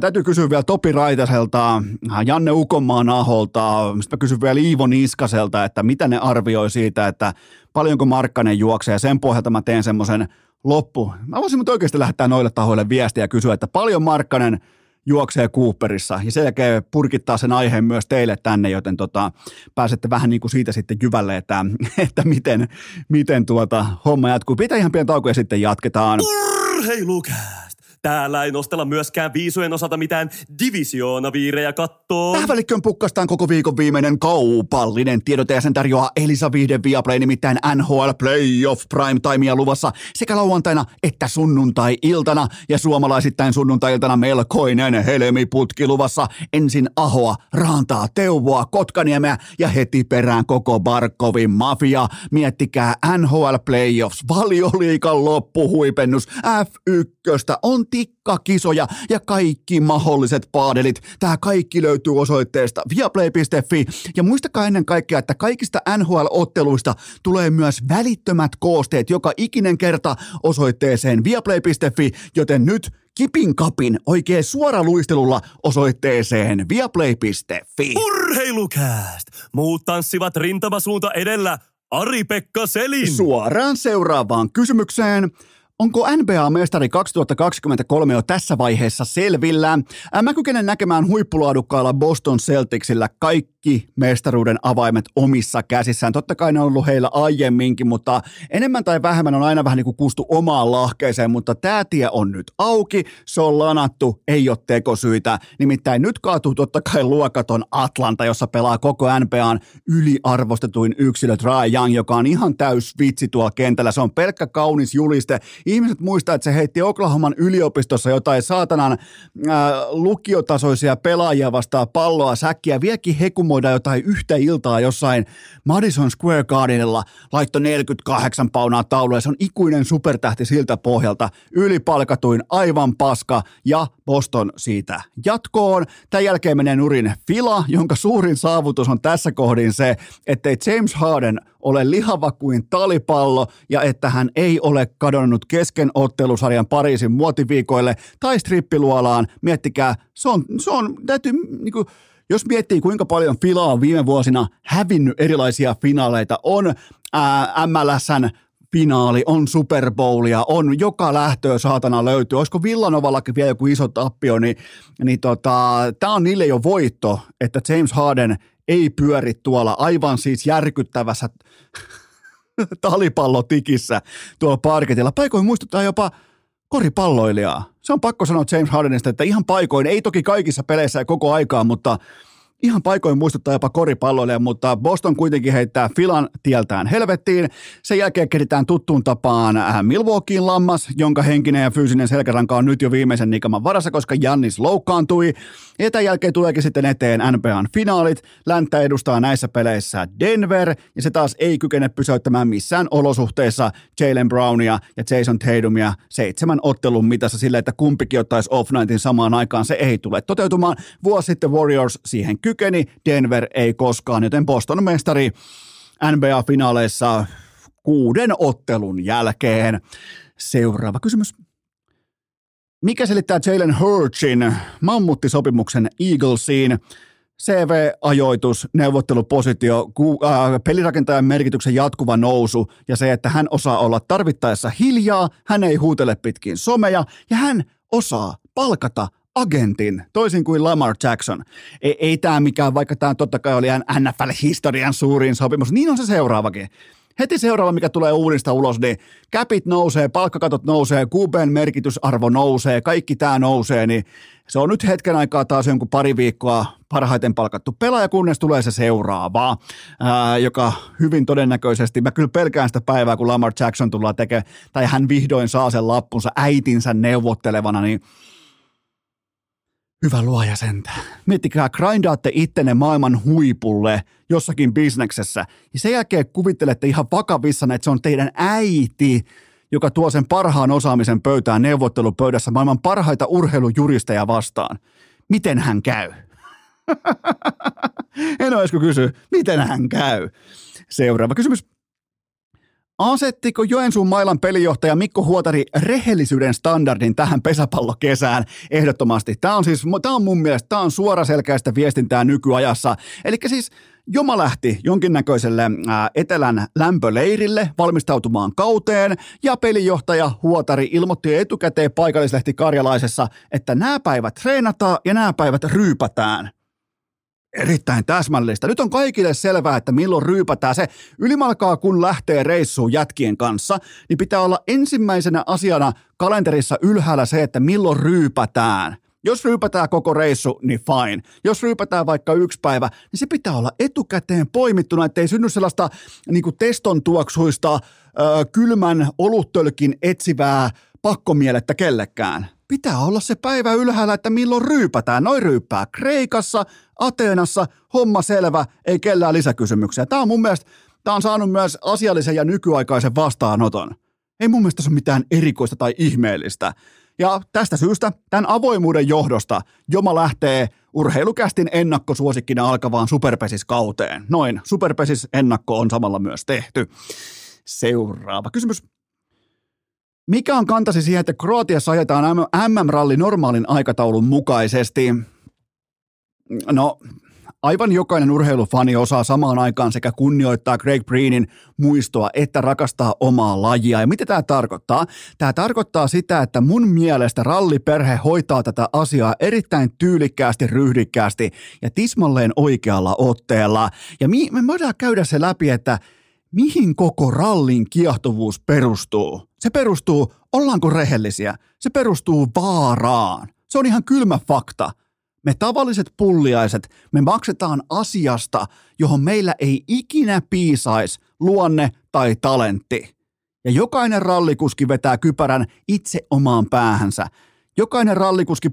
täytyy kysyä vielä Topi Raitaselta, Janne Ukonmaan Aholta, sitten mä kysyn vielä Iivo Niskaselta, että mitä ne arvioi siitä, että paljonko Markkanen juoksee, ja sen pohjalta mä teen semmoisen loppu. Mä voisin mut oikeasti lähettää noille tahoille viestiä ja kysyä, että paljon Markkanen juoksee Cooperissa. Ja sen jälkeen purkittaa sen aiheen myös teille tänne, joten pääsette vähän niin kuin siitä sitten jyvälle, että miten homma jatkuu. Pitää ihan pieni tauko ja sitten jatketaan. Urheilukääst! Täällä ei nostella myöskään viisujen osalta mitään divisioonaviirejä kattoon. Tähän välikköön pukkastaan koko viikon viimeinen kaupallinen tiedote ja sen tarjoaa Elisa Vihden Viaplay, nimittäin NHL Playoff Primetimea luvassa sekä lauantaina että sunnuntai-iltana. Ja suomalaisittain sunnuntai-iltana melkoinen helmiputki luvassa. Ensin Ahoa, Raantaa, Teuvoa, Kotkaniemeä ja heti perään koko Barkovin mafia. Miettikää NHL Playoffs, Valioliikan loppuhuipennus, F1:stä on tikkakisoja ja kaikki mahdolliset paadelit. Tämä kaikki löytyy osoitteesta viaplay.fi. Ja muistakaa ennen kaikkea, että kaikista NHL-otteluista tulee myös välittömät koosteet joka ikinen kerta osoitteeseen viaplay.fi, joten nyt kipin kapin oikein suora luistelulla osoitteeseen viaplay.fi. Urheilukääst! Muut tanssivat rintamasuunta edellä. Ari-Pekka Selin! Suoraan seuraavaan kysymykseen. Onko NBA-mestari 2023 jo tässä vaiheessa selvillä? Mä kykenen näkemään huippulaadukkailla Boston Celticsillä kaikki mestaruuden avaimet omissa käsissään. Totta kai ne on ollut heillä aiemminkin, mutta enemmän tai vähemmän on aina vähän niin kuin kustu omaan lahkeeseen, mutta tämä tie on nyt auki, se on lanattu, ei ole tekosyitä. Nimittäin nyt kaatuu totta kai luokaton Atlanta, jossa pelaa koko NBAn yliarvostetuin yksilö Trae Young, joka on ihan täys vitsi tuolla kentällä. Se on pelkkä kaunis juliste. Ihmiset muistaa, että se heitti Oklahoman yliopistossa jotain saatanan lukiotasoisia pelaajia vastaan palloa, säkkiä, vieläkin hekumoidaan jotain yhtä iltaa jossain Madison Square Gardenilla, laittoi 48 paunaa tauluun, se on ikuinen supertähti siltä pohjalta, ylipalkatuin, aivan paska, ja Boston siitä jatkoon. Tämän jälkeen menee nurin Fila, jonka suurin saavutus on tässä kohdin se, ettei James Harden ole lihava kuin talipallo ja että hän ei ole kadonnut kesken ottelusarjan Pariisin muotiviikoille tai strippiluolaan. Miettikää, se on täytyy niinku... Jos miettii, kuinka paljon Fila on viime vuosina hävinnyt erilaisia finaaleita, on MLS:n finaali, on Super Bowlia, on joka lähtöä saatana löytyy. Olisiko Villanovallakin vielä joku iso tappio, niin tämä on niille jo voitto, että James Harden ei pyöri tuolla aivan siis järkyttävässä talipallotikissä tuolla parketilla. Paikoin muistuttaa jopa koripalloilijaa. Se on pakko sanoa James Hardenista, että ihan paikoin, ei toki kaikissa peleissä ja koko aikaan, mutta ihan paikoin muistuttaa jopa koripalloilijaa, mutta Boston kuitenkin heittää Filan tieltään helvettiin. Sen jälkeen keritään tuttuun tapaan Milwaukeein lammas, jonka henkinen ja fyysinen selkäranka on nyt jo viimeisen nikaman varassa, koska Giannis loukkaantui. Ja tämän jälkeen tuleekin sitten eteen NBAn finaalit. Länttä edustaa näissä peleissä Denver, ja se taas ei kykene pysäyttämään missään olosuhteissa Jaylen Brownia ja Jason Tatumia 7 ottelun mitassa sillä, että kumpikin ottaisi off-nightin samaan aikaan. Se ei tule toteutumaan. Vuosi sitten Warriors siihen kykeni, Denver ei koskaan, joten Boston mestari NBA-finaaleissa 6 ottelun jälkeen. Seuraava kysymys. Mikä selittää Jalen Hurtsin mammuttisopimuksen Eaglesiin? CV-ajoitus, neuvottelupositio, pelirakentajan merkityksen jatkuva nousu ja se, että hän osaa olla tarvittaessa hiljaa, hän ei huutele pitkin someja ja hän osaa palkata agentin, toisin kuin Lamar Jackson. Ei tämä mikään, vaikka tämä totta kai oli NFL-historian suurin sopimus, niin on se seuraavakin. Heti seuraava, mikä tulee uudesta ulos, niin käpit nousee, palkkakatot nousee, QB:n merkitysarvo nousee, kaikki tämä nousee, niin se on nyt hetken aikaa taas jonkun pari viikkoa parhaiten palkattu pelaaja, kunnes tulee se seuraava, joka hyvin todennäköisesti, mä kyllä pelkään sitä päivää, kun Lamar Jackson tullaan tekemään, tai hän vihdoin saa sen lappunsa äitinsä neuvottelevana, niin hyvä luoja sentään. Miettikää, grindaatte ittenne maailman huipulle jossakin bisneksessä ja sen jälkeen kuvittelette ihan vakavissanne, että se on teidän äiti, joka tuo sen parhaan osaamisen pöytään neuvottelupöydässä maailman parhaita urheilujuristeja vastaan. Miten hän käy? Eno Esko kysyy, miten hän käy? Seuraava kysymys. Asettiko Joensuun Mailan pelijohtaja Mikko Huotari rehellisyyden standardin tähän pesäpallokesään? Ehdottomasti. Tämä on mun mielestä, tämä on suoraselkäistä viestintää nykyajassa. Eli siis Joma lähti jonkinnäköiselle etelän lämpöleirille valmistautumaan kauteen, ja pelijohtaja Huotari ilmoitti etukäteen Paikallislehti Karjalaisessa, että nämä päivät treenataan ja nämä päivät ryypätään. Erittäin täsmällistä. Nyt on kaikille selvää, että milloin ryypätään. Se ylimalkaa, kun lähtee reissuun jätkien kanssa, niin pitää olla ensimmäisenä asiana kalenterissa ylhäällä se, että milloin ryypätään. Jos ryypätään koko reissu, niin fine. Jos ryypätään vaikka yksi päivä, niin se pitää olla etukäteen poimittuna, ettei synny sellaista niin kuin teston tuoksuista kylmän oluttölkin etsivää pakkomielettä kellekään. Pitää olla se päivä ylhäällä, että milloin ryypätään. Noi ryyppää Kreikassa, Ateenassa, homma selvä, ei kellään lisäkysymyksiä. Tämä on mun mielestä, tämä on saanut myös asiallisen ja nykyaikaisen vastaanoton. Ei mun mielestä se ole mitään erikoista tai ihmeellistä. Ja tästä syystä, tämän avoimuuden johdosta, Joma lähtee urheilukästin ennakkosuosikkina alkavaan superpesiskauteen. Noin, superpesis-ennakko on samalla myös tehty. Seuraava kysymys. Mikä on kantasi siihen, että Kroatiassa ajetaan MM-ralli normaalin aikataulun mukaisesti? No, aivan jokainen urheilufani osaa samaan aikaan sekä kunnioittaa Greg Breenin muistoa että rakastaa omaa lajia. Ja mitä tämä tarkoittaa? Tämä tarkoittaa sitä, että mun mielestä ralliperhe hoitaa tätä asiaa erittäin tyylikkäästi, ryhdikkäästi ja tismalleen oikealla otteella. Ja me voidaan käydä se läpi, että mihin koko rallin kiehtovuus perustuu? Se perustuu, ollaanko rehellisiä, se perustuu vaaraan. Se on ihan kylmä fakta. Me tavalliset pulliaiset, me maksetaan asiasta, johon meillä ei ikinä piisaisi luonne tai talentti. Ja jokainen rallikuski vetää kypärän itse omaan päähänsä. Jokainen rallikuski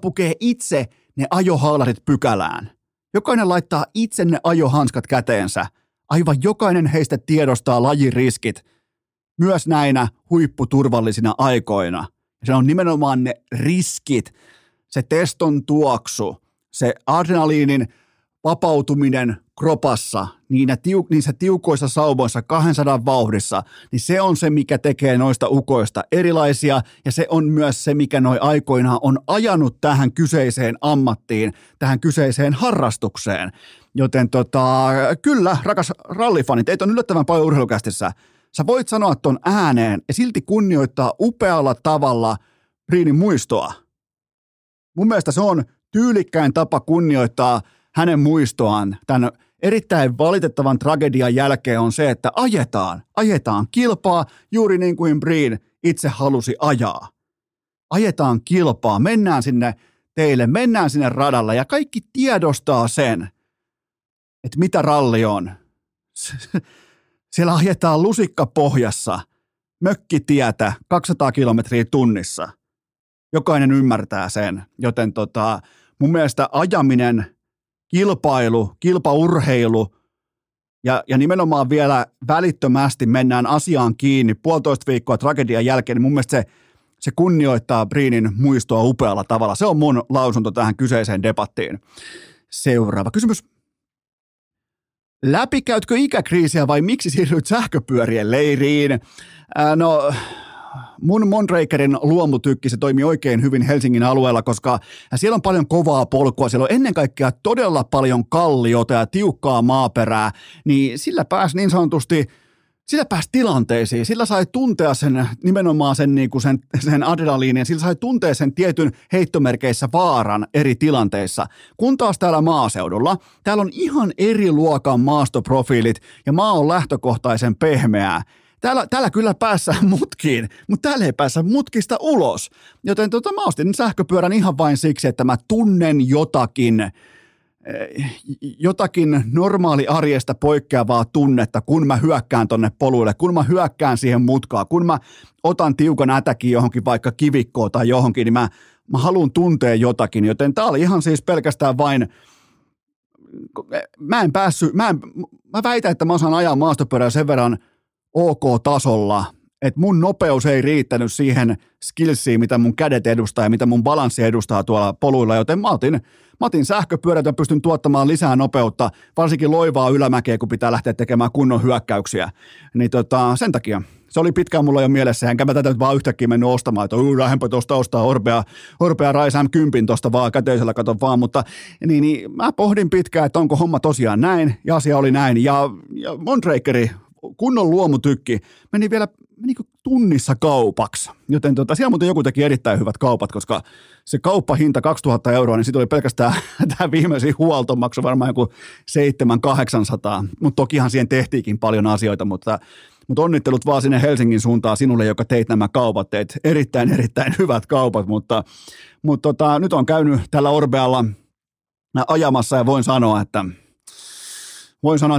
pukee itse ne ajohaalarit pykälään. Jokainen laittaa itse ne ajohanskat käteensä. Aivan jokainen heistä tiedostaa lajiriskit, myös näinä huipputurvallisina aikoina. Se on nimenomaan ne riskit, se teston tuoksu, se adrenaliinin vapautuminen kropassa, niissä tiukoissa sauvoissa 200 vauhdissa, niin se on se, mikä tekee noista ukoista erilaisia, ja se on myös se, mikä noi aikoinaan on ajanut tähän kyseiseen ammattiin, tähän kyseiseen harrastukseen. Joten kyllä, rakas rallifanit, teitä on yllättävän paljon urheilukästissä. Sä voit sanoa ton ääneen ja silti kunnioittaa upealla tavalla Breenin muistoa. Mun mielestä se on tyylikkäin tapa kunnioittaa hänen muistoaan. Tämän erittäin valitettavan tragedian jälkeen on se, että ajetaan kilpaa juuri niin kuin Breen itse halusi ajaa. Ajetaan kilpaa, mennään sinne teille, mennään sinne radalla ja kaikki tiedostaa sen, että mitä ralli on. Siellä ajetaan lusikka pohjassa, mökkitietä 200 kilometriä tunnissa. Jokainen ymmärtää sen, joten mun mielestä ajaminen, kilpailu, kilpaurheilu ja nimenomaan vielä välittömästi mennään asiaan kiinni 1,5 viikkoa tragedian jälkeen, niin mun mielestä se kunnioittaa Breenin muistoa upealla tavalla. Se on mun lausunto tähän kyseiseen debattiin. Seuraava kysymys. Läpikäytkö ikäkriisiä vai miksi siirryt sähköpyörien leiriin? No, mun Mondrakerin luomutykki, se toimii oikein hyvin Helsingin alueella, koska siellä on paljon kovaa polkua, siellä on ennen kaikkea todella paljon kalliota ja tiukkaa maaperää, niin sillä pääsi niin sanotusti, sillä pääsi tilanteisiin, sillä sai tuntea sen nimenomaan sen adrenaliinin, sillä sai tuntea sen tietyn heittomerkeissä vaaran eri tilanteissa. Kun taas täällä maaseudulla, täällä on ihan eri luokan maastoprofiilit ja maa on lähtökohtaisen pehmeää. Täällä kyllä päässään mutkiin, mutta täällä ei päässä mutkista ulos. Joten mä ostin sähköpyörän ihan vain siksi, että mä tunnen jotakin normaali arjesta poikkeavaa tunnetta, kun mä hyökkään tonne poluille, kun mä hyökkään siihen mutkaan, kun mä otan tiukan ätäkin johonkin vaikka kivikkoon tai johonkin, niin mä haluan tuntea jotakin, joten tää oli ihan siis pelkästään vain, mä väitän, että mä osaan ajaa maastopyörää sen verran OK-tasolla, että mun nopeus ei riittänyt siihen skillsiin, mitä mun kädet edustaa ja mitä mun balanssi edustaa tuolla poluilla, joten mä otin sähköpyörät ja pystyn tuottamaan lisää nopeutta, varsinkin loivaa ylämäkeä, kun pitää lähteä tekemään kunnon hyökkäyksiä. Niin sen takia. Se oli pitkään mulla jo mielessä, enkä mä tätä nyt vaan yhtäkkiä mennyt ostamaan, että lähdenpä tuosta ostaa Orbea Raisam 10 tuosta vaan käteisellä, katon vaan, mutta niin mä pohdin pitkään, että onko homma tosiaan näin, ja asia oli näin, ja Mondrakeri, kunnon luomutykki, meni vielä tunnissa kaupaksi, joten siellä muuten joku teki erittäin hyvät kaupat, koska se kauppahinta 2 000 €, niin siitä oli pelkästään tämä viimeisin huoltomaksu varmaan joku 700-800, mutta tokihan siihen tehtiinkin paljon asioita, mutta onnittelut vaan sinne Helsingin suuntaan sinulle, joka teit nämä kaupat, teit erittäin hyvät kaupat, mutta nyt on käynyt tällä Orbealla ajamassa ja voin sanoa, että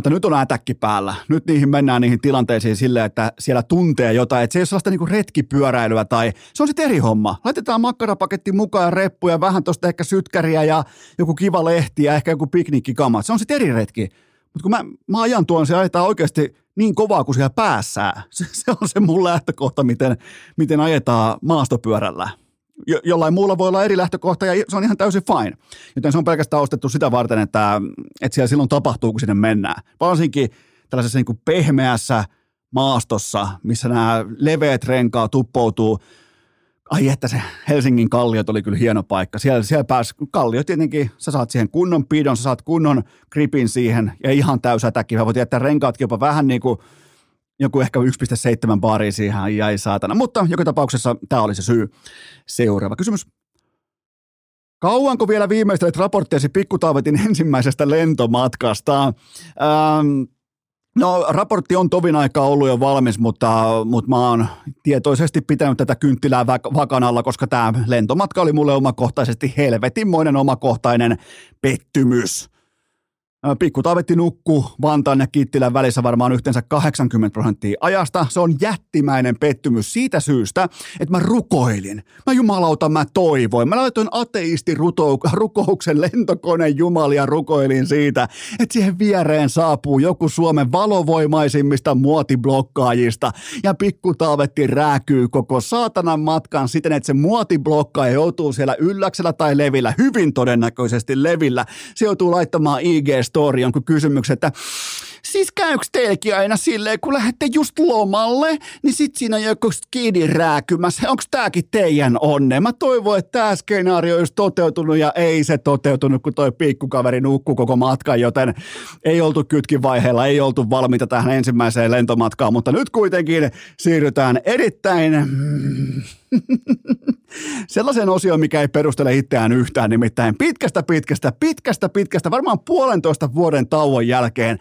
nyt on ätäkki päällä. Nyt mennään niihin tilanteisiin silleen, että siellä tuntee jotain. Että se ei ole sellaista niinku retkipyöräilyä tai se on sitten eri homma. Laitetaan makkarapaketti mukaan ja reppuja, vähän tuosta ehkä sytkäriä ja joku kiva lehti ja ehkä joku piknikkikama. Se on sitten eri retki. Mutta kun mä ajan tuon, se ajetaan oikeasti niin kovaa kuin siellä päässään. Se on se mun lähtökohta, miten ajetaan maastopyörällä. Jollain muulla voi olla eri lähtökohta ja se on ihan täysin fine. Joten se on pelkästään ostettu sitä varten, että siellä silloin tapahtuu, kun sinne mennään. Varsinkin tällaisessa niin kuin pehmeässä maastossa, missä nämä leveät renkaat tuppoutuu. Ai että se Helsingin kalliot oli kyllä hieno paikka. Siellä pääsi kalliot tietenkin, sä saat siihen kunnon pidon, sä saat kunnon gripin siihen ja ihan täysätäkin. Mä voit jättää renkaatkin jopa vähän niin kuin joku ehkä 1,7 baariin siihen jäi saatana. Mutta joka tapauksessa tämä oli se syy. Seuraava kysymys. Kauanko vielä viimeistelet raporttiasi pikkutaavetin ensimmäisestä lentomatkasta? No raportti on tovin aikaa ollut jo valmis, mutta mä oon tietoisesti pitänyt tätä kynttilää vakan alla, koska tämä lentomatka oli mulle omakohtaisesti helvetinmoinen omakohtainen pettymys. Pikku Taavetti nukkuu Vantaan ja Kittilän välissä varmaan yhteensä 80% ajasta. Se on jättimäinen pettymys siitä syystä, että mä rukoilin. Mä jumalauta, mä toivoin. Mä laitoin ateisti rukouksen lentokoneen jumalia, rukoilin siitä, että siihen viereen saapuu joku Suomen valovoimaisimmista muotiblokkaajista. Ja Pikku Taavetti rääkyy koko saatanan matkan siten, että se muotiblokkaa joutuu siellä Ylläksellä tai Levillä, hyvin todennäköisesti Levillä. Se joutuu laittamaan IG-storiin jonkun kysymyksen, että siis käykö teilläkin aina silleen, kun lähdette just lomalle, niin sit siinä on joku skidi rääkymässä. Onko tääkin teidän onne? Mä toivon, että tää skenaario olisi toteutunut ja ei se toteutunut, kun toi pikkukaveri nukkuu koko matkan, joten ei oltu kytkivaiheella, ei oltu valmiita tähän ensimmäiseen lentomatkaan, mutta nyt kuitenkin siirrytään erittäin sellaiseen osioon, mikä ei perustele itseään yhtään, nimittäin pitkästä, varmaan 1,5 vuoden tauon jälkeen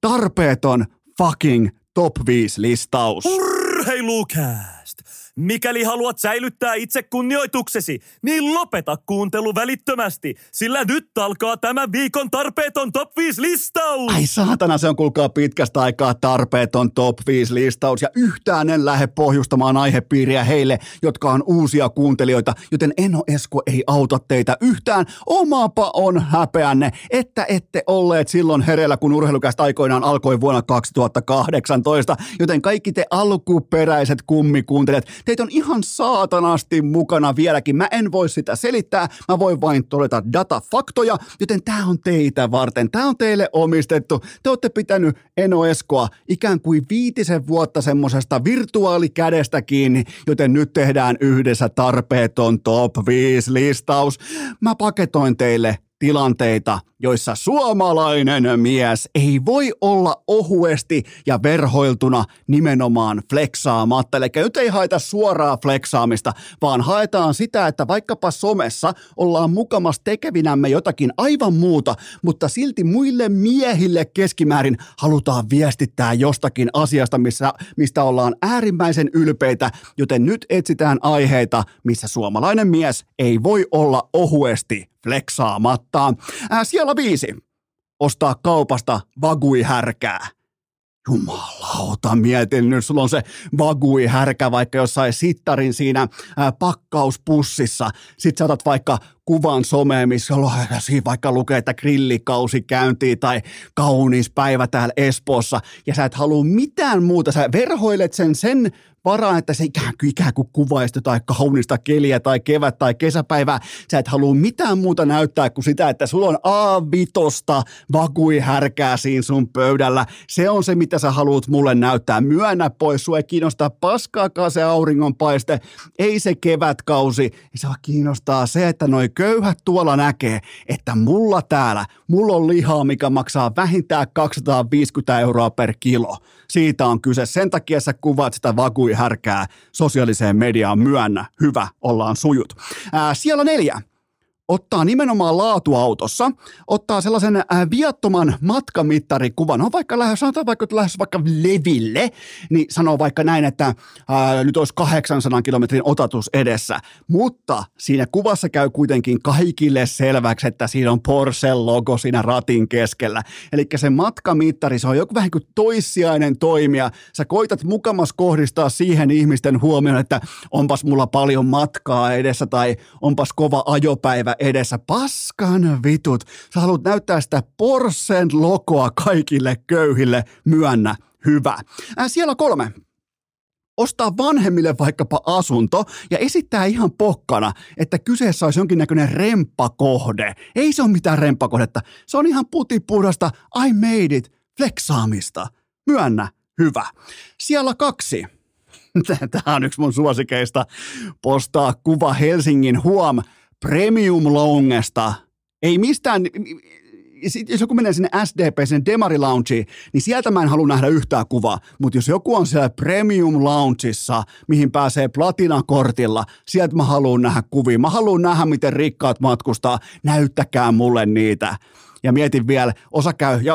tarpeeton fucking top 5 listaus. Urheilukääst! Mikäli haluat säilyttää itse kunnioituksesi, niin lopeta kuuntelu välittömästi, sillä nyt alkaa tämän viikon tarpeeton top 5 listaus. Ai saatana, se on kuulkaa pitkästä aikaa tarpeeton top 5 listaus ja yhtään en lähde pohjustamaan aihepiiriä heille, jotka on uusia kuuntelijoita, joten Eno Esko ei auta teitä yhtään. Omapa on häpeänne, että ette olleet silloin hereillä, kun Urheilucast aikoinaan alkoi vuonna 2018, joten kaikki te alkuperäiset kummikuuntelijat, teitä on ihan saatanasti mukana vieläkin. Mä en voi sitä selittää, mä voin vain todeta datafaktoja, joten tää on teitä varten. Tää on teille omistettu. Te olette pitänyt Eno Eskoa ikään kuin 5 vuotta semmosesta virtuaalikädestä kiinni, joten nyt tehdään yhdessä tarpeeton top 5 listaus. Mä paketoin teille tilanteita, joissa suomalainen mies ei voi olla ohuesti ja verhoiltuna nimenomaan fleksaamatta. Eli nyt ei haeta suoraa fleksaamista, vaan haetaan sitä, että vaikkapa somessa ollaan mukamas tekevinämme jotakin aivan muuta, mutta silti muille miehille keskimäärin halutaan viestittää jostakin asiasta, mistä ollaan äärimmäisen ylpeitä, joten nyt etsitään aiheita, missä suomalainen mies ei voi olla ohuesti fleksaamatta. Siellä 5. Ostaa kaupasta vagui-härkää. Jumalauta, mietin nyt, sulla on se vagui-härkä vaikka jossain sittarin siinä pakkauspussissa. Sitten sä otat vaikka kuvan someen, missä vaikka lukee, että grillikausi käyntiin tai kaunis päivä täällä Espoossa ja sä et halua mitään muuta. Sä verhoilet sen varaan, että se ikään kuin kuvaista tai kaunista keliä tai kevät tai kesäpäivää. Sä et halua mitään muuta näyttää kuin sitä, että sulla on A5 vakuihärkää siinä sun pöydällä. Se on se, mitä sä haluat mulle näyttää. Myönnä pois, sua ei kiinnostaa paskaakaan se auringonpaiste, ei se kevätkausi. Se kiinnostaa se, että noi köyhät tuolla näkee, että mulla on lihaa, mikä maksaa vähintään 250 € per kilo. Siitä on kyse. Sen takia sä kuvaat sitä vakuihärkää sosiaaliseen mediaan, myönnä. Hyvä, ollaan sujut. Siellä 4. Ottaa nimenomaan laatuautossa, ottaa sellaisen viattoman matkamittarikuvan. On vaikka lähes Leville, niin sanoo vaikka näin, että nyt olisi 800 kilometrin otatus edessä. Mutta siinä kuvassa käy kuitenkin kaikille selväksi, että siinä on Porsche-logo siinä ratin keskellä. Eli se matkamittari, se on joku vähän kuin toissijainen toimija. Sä koitat mukamas kohdistaa siihen ihmisten huomioon, että onpas mulla paljon matkaa edessä tai onpas kova ajopäivä edessä. Paskan vitut. Sä haluat näyttää sitä Porschen logoa kaikille köyhille. Myönnä. Hyvä. Siellä 3. Ostaa vanhemmille vaikkapa asunto ja esittää ihan pokkana, että kyseessä olisi jonkinnäköinen remppakohde. Ei se ole mitään remppakohdetta. Se on ihan putipuhdasta I made it flexaamista. Myönnä. Hyvä. Siellä 2. Tämä on yksi mun suosikeista. Postaa kuva Helsingin Premium-loungesta. Ei mistään, jos joku menee sinne SDP, sinne Demari-loungeen, niin sieltä mä en halua nähdä yhtään kuvaa. Mutta jos joku on siellä Premium-loungessa, mihin pääsee platinakortilla, sieltä mä haluan nähdä kuvia. Mä haluan nähdä, miten rikkaat matkustaa. Näyttäkää mulle niitä. Ja mietin vielä,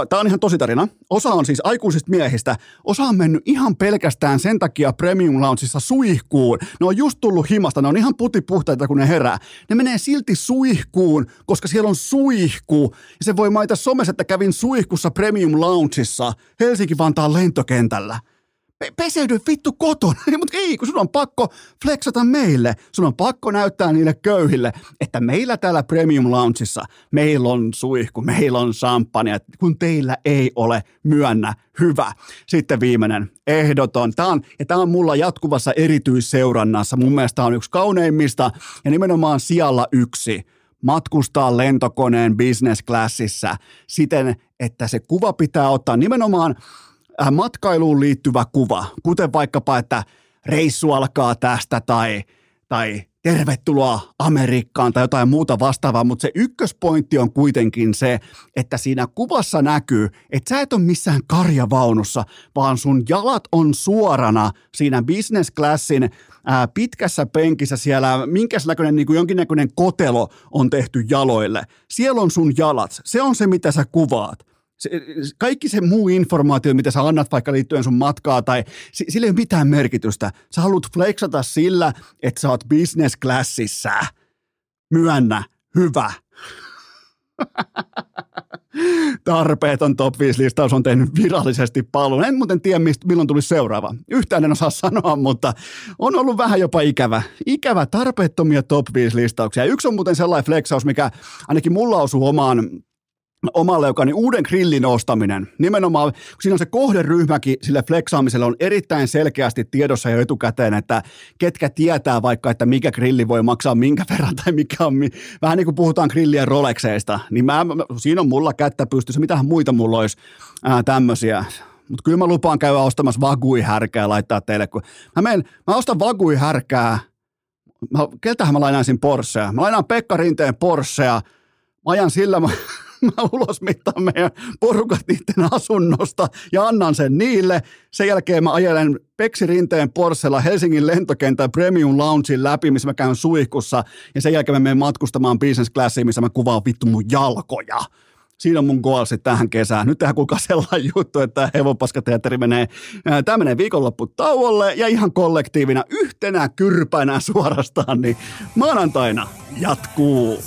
tää on ihan tosi tarina, osa on siis aikuisista miehistä, osa on mennyt ihan pelkästään sen takia Premium Loungeissa suihkuun. Ne on just tullut himasta, ne on ihan putipuhtaita kun ne herää. Ne menee silti suihkuun, koska siellä on suihku. Ja se voi mainita somessa, että kävin suihkussa Premium Loungeissa Helsinki-Vantaan lentokentällä. Peseydy vittu kotona, mutta ei, kun sun on pakko flexata meille. Sun on pakko näyttää niille köyhille, että meillä täällä Premium Loungeissa, meillä on suihku, meillä on champagne, kun teillä ei ole, myönnä. Hyvä. Sitten viimeinen, ehdoton. Tämä on mulla jatkuvassa erityisseurannassa. Mun mielestä on yksi kauneimmista ja nimenomaan sijalla 1. Matkustaa lentokoneen business classissa siten, että se kuva pitää ottaa nimenomaan matkailuun liittyvä kuva, kuten vaikkapa, että reissu alkaa tästä tai tervetuloa Amerikkaan tai jotain muuta vastaavaa, mutta se ykköspointti on kuitenkin se, että siinä kuvassa näkyy, että sä et ole missään karjavaunussa, vaan sun jalat on suorana siinä business classin pitkässä penkissä siellä, minkäs näköinen niin kuin jonkinnäköinen kotelo on tehty jaloille. Siellä on sun jalat, se on se mitä sä kuvaat. Kaikki se muu informaatio, mitä sä annat vaikka liittyen sun matkaa tai sillä ei ole mitään merkitystä. Sä haluat flexata sillä, että sä oot business classissa. Myönnä. Hyvä. Tarpeeton top 5 listaus on tehnyt virallisesti paluun. En muuten tiedä, milloin tulisi seuraava. Yhtään en osaa sanoa, mutta on ollut vähän jopa ikävä. Ikävä tarpeettomia top 5 listauksia. Yksi on muuten sellainen flexaus, mikä ainakin mulla osuu omalle, joka on niin uuden grillin ostaminen. Nimenomaan, kun siinä on se kohderyhmäkin sille flexaamiselle on erittäin selkeästi tiedossa jo etukäteen, että ketkä tietää vaikka, että mikä grilli voi maksaa minkä verran tai mikä on, vähän niin kuin puhutaan grillien Rolexeista, niin siinä on mulla kättä pystyssä, mitähän muita mulla olisi tämmöisiä. Mutta kyllä mä lupaan käydä ostamassa vaguihärkää ja laittaa teille, kun mä ostan vaguihärkää, keltähän mä lainaisin Porschea? Mä lainaan Pekka Rinteen Porschea, ajan sillä Mä ulosmittaan meidän porukat niiden asunnosta ja annan sen niille. Sen jälkeen mä ajelen Peksi Rinteen Porschella Helsingin lentokentän Premium Loungein läpi, missä mä käyn suihkussa. Ja sen jälkeen mä menen matkustamaan business classiin, missä mä kuvaan vittu mun jalkoja. Siinä on mun goalsit tähän kesään. Nyt tehdään kuulkaa sellainen juttu, että Hevonpaskateatteri menee viikonlopputauolle ja ihan kollektiivina yhtenä kyrpänä suorastaan, niin maanantaina jatkuu.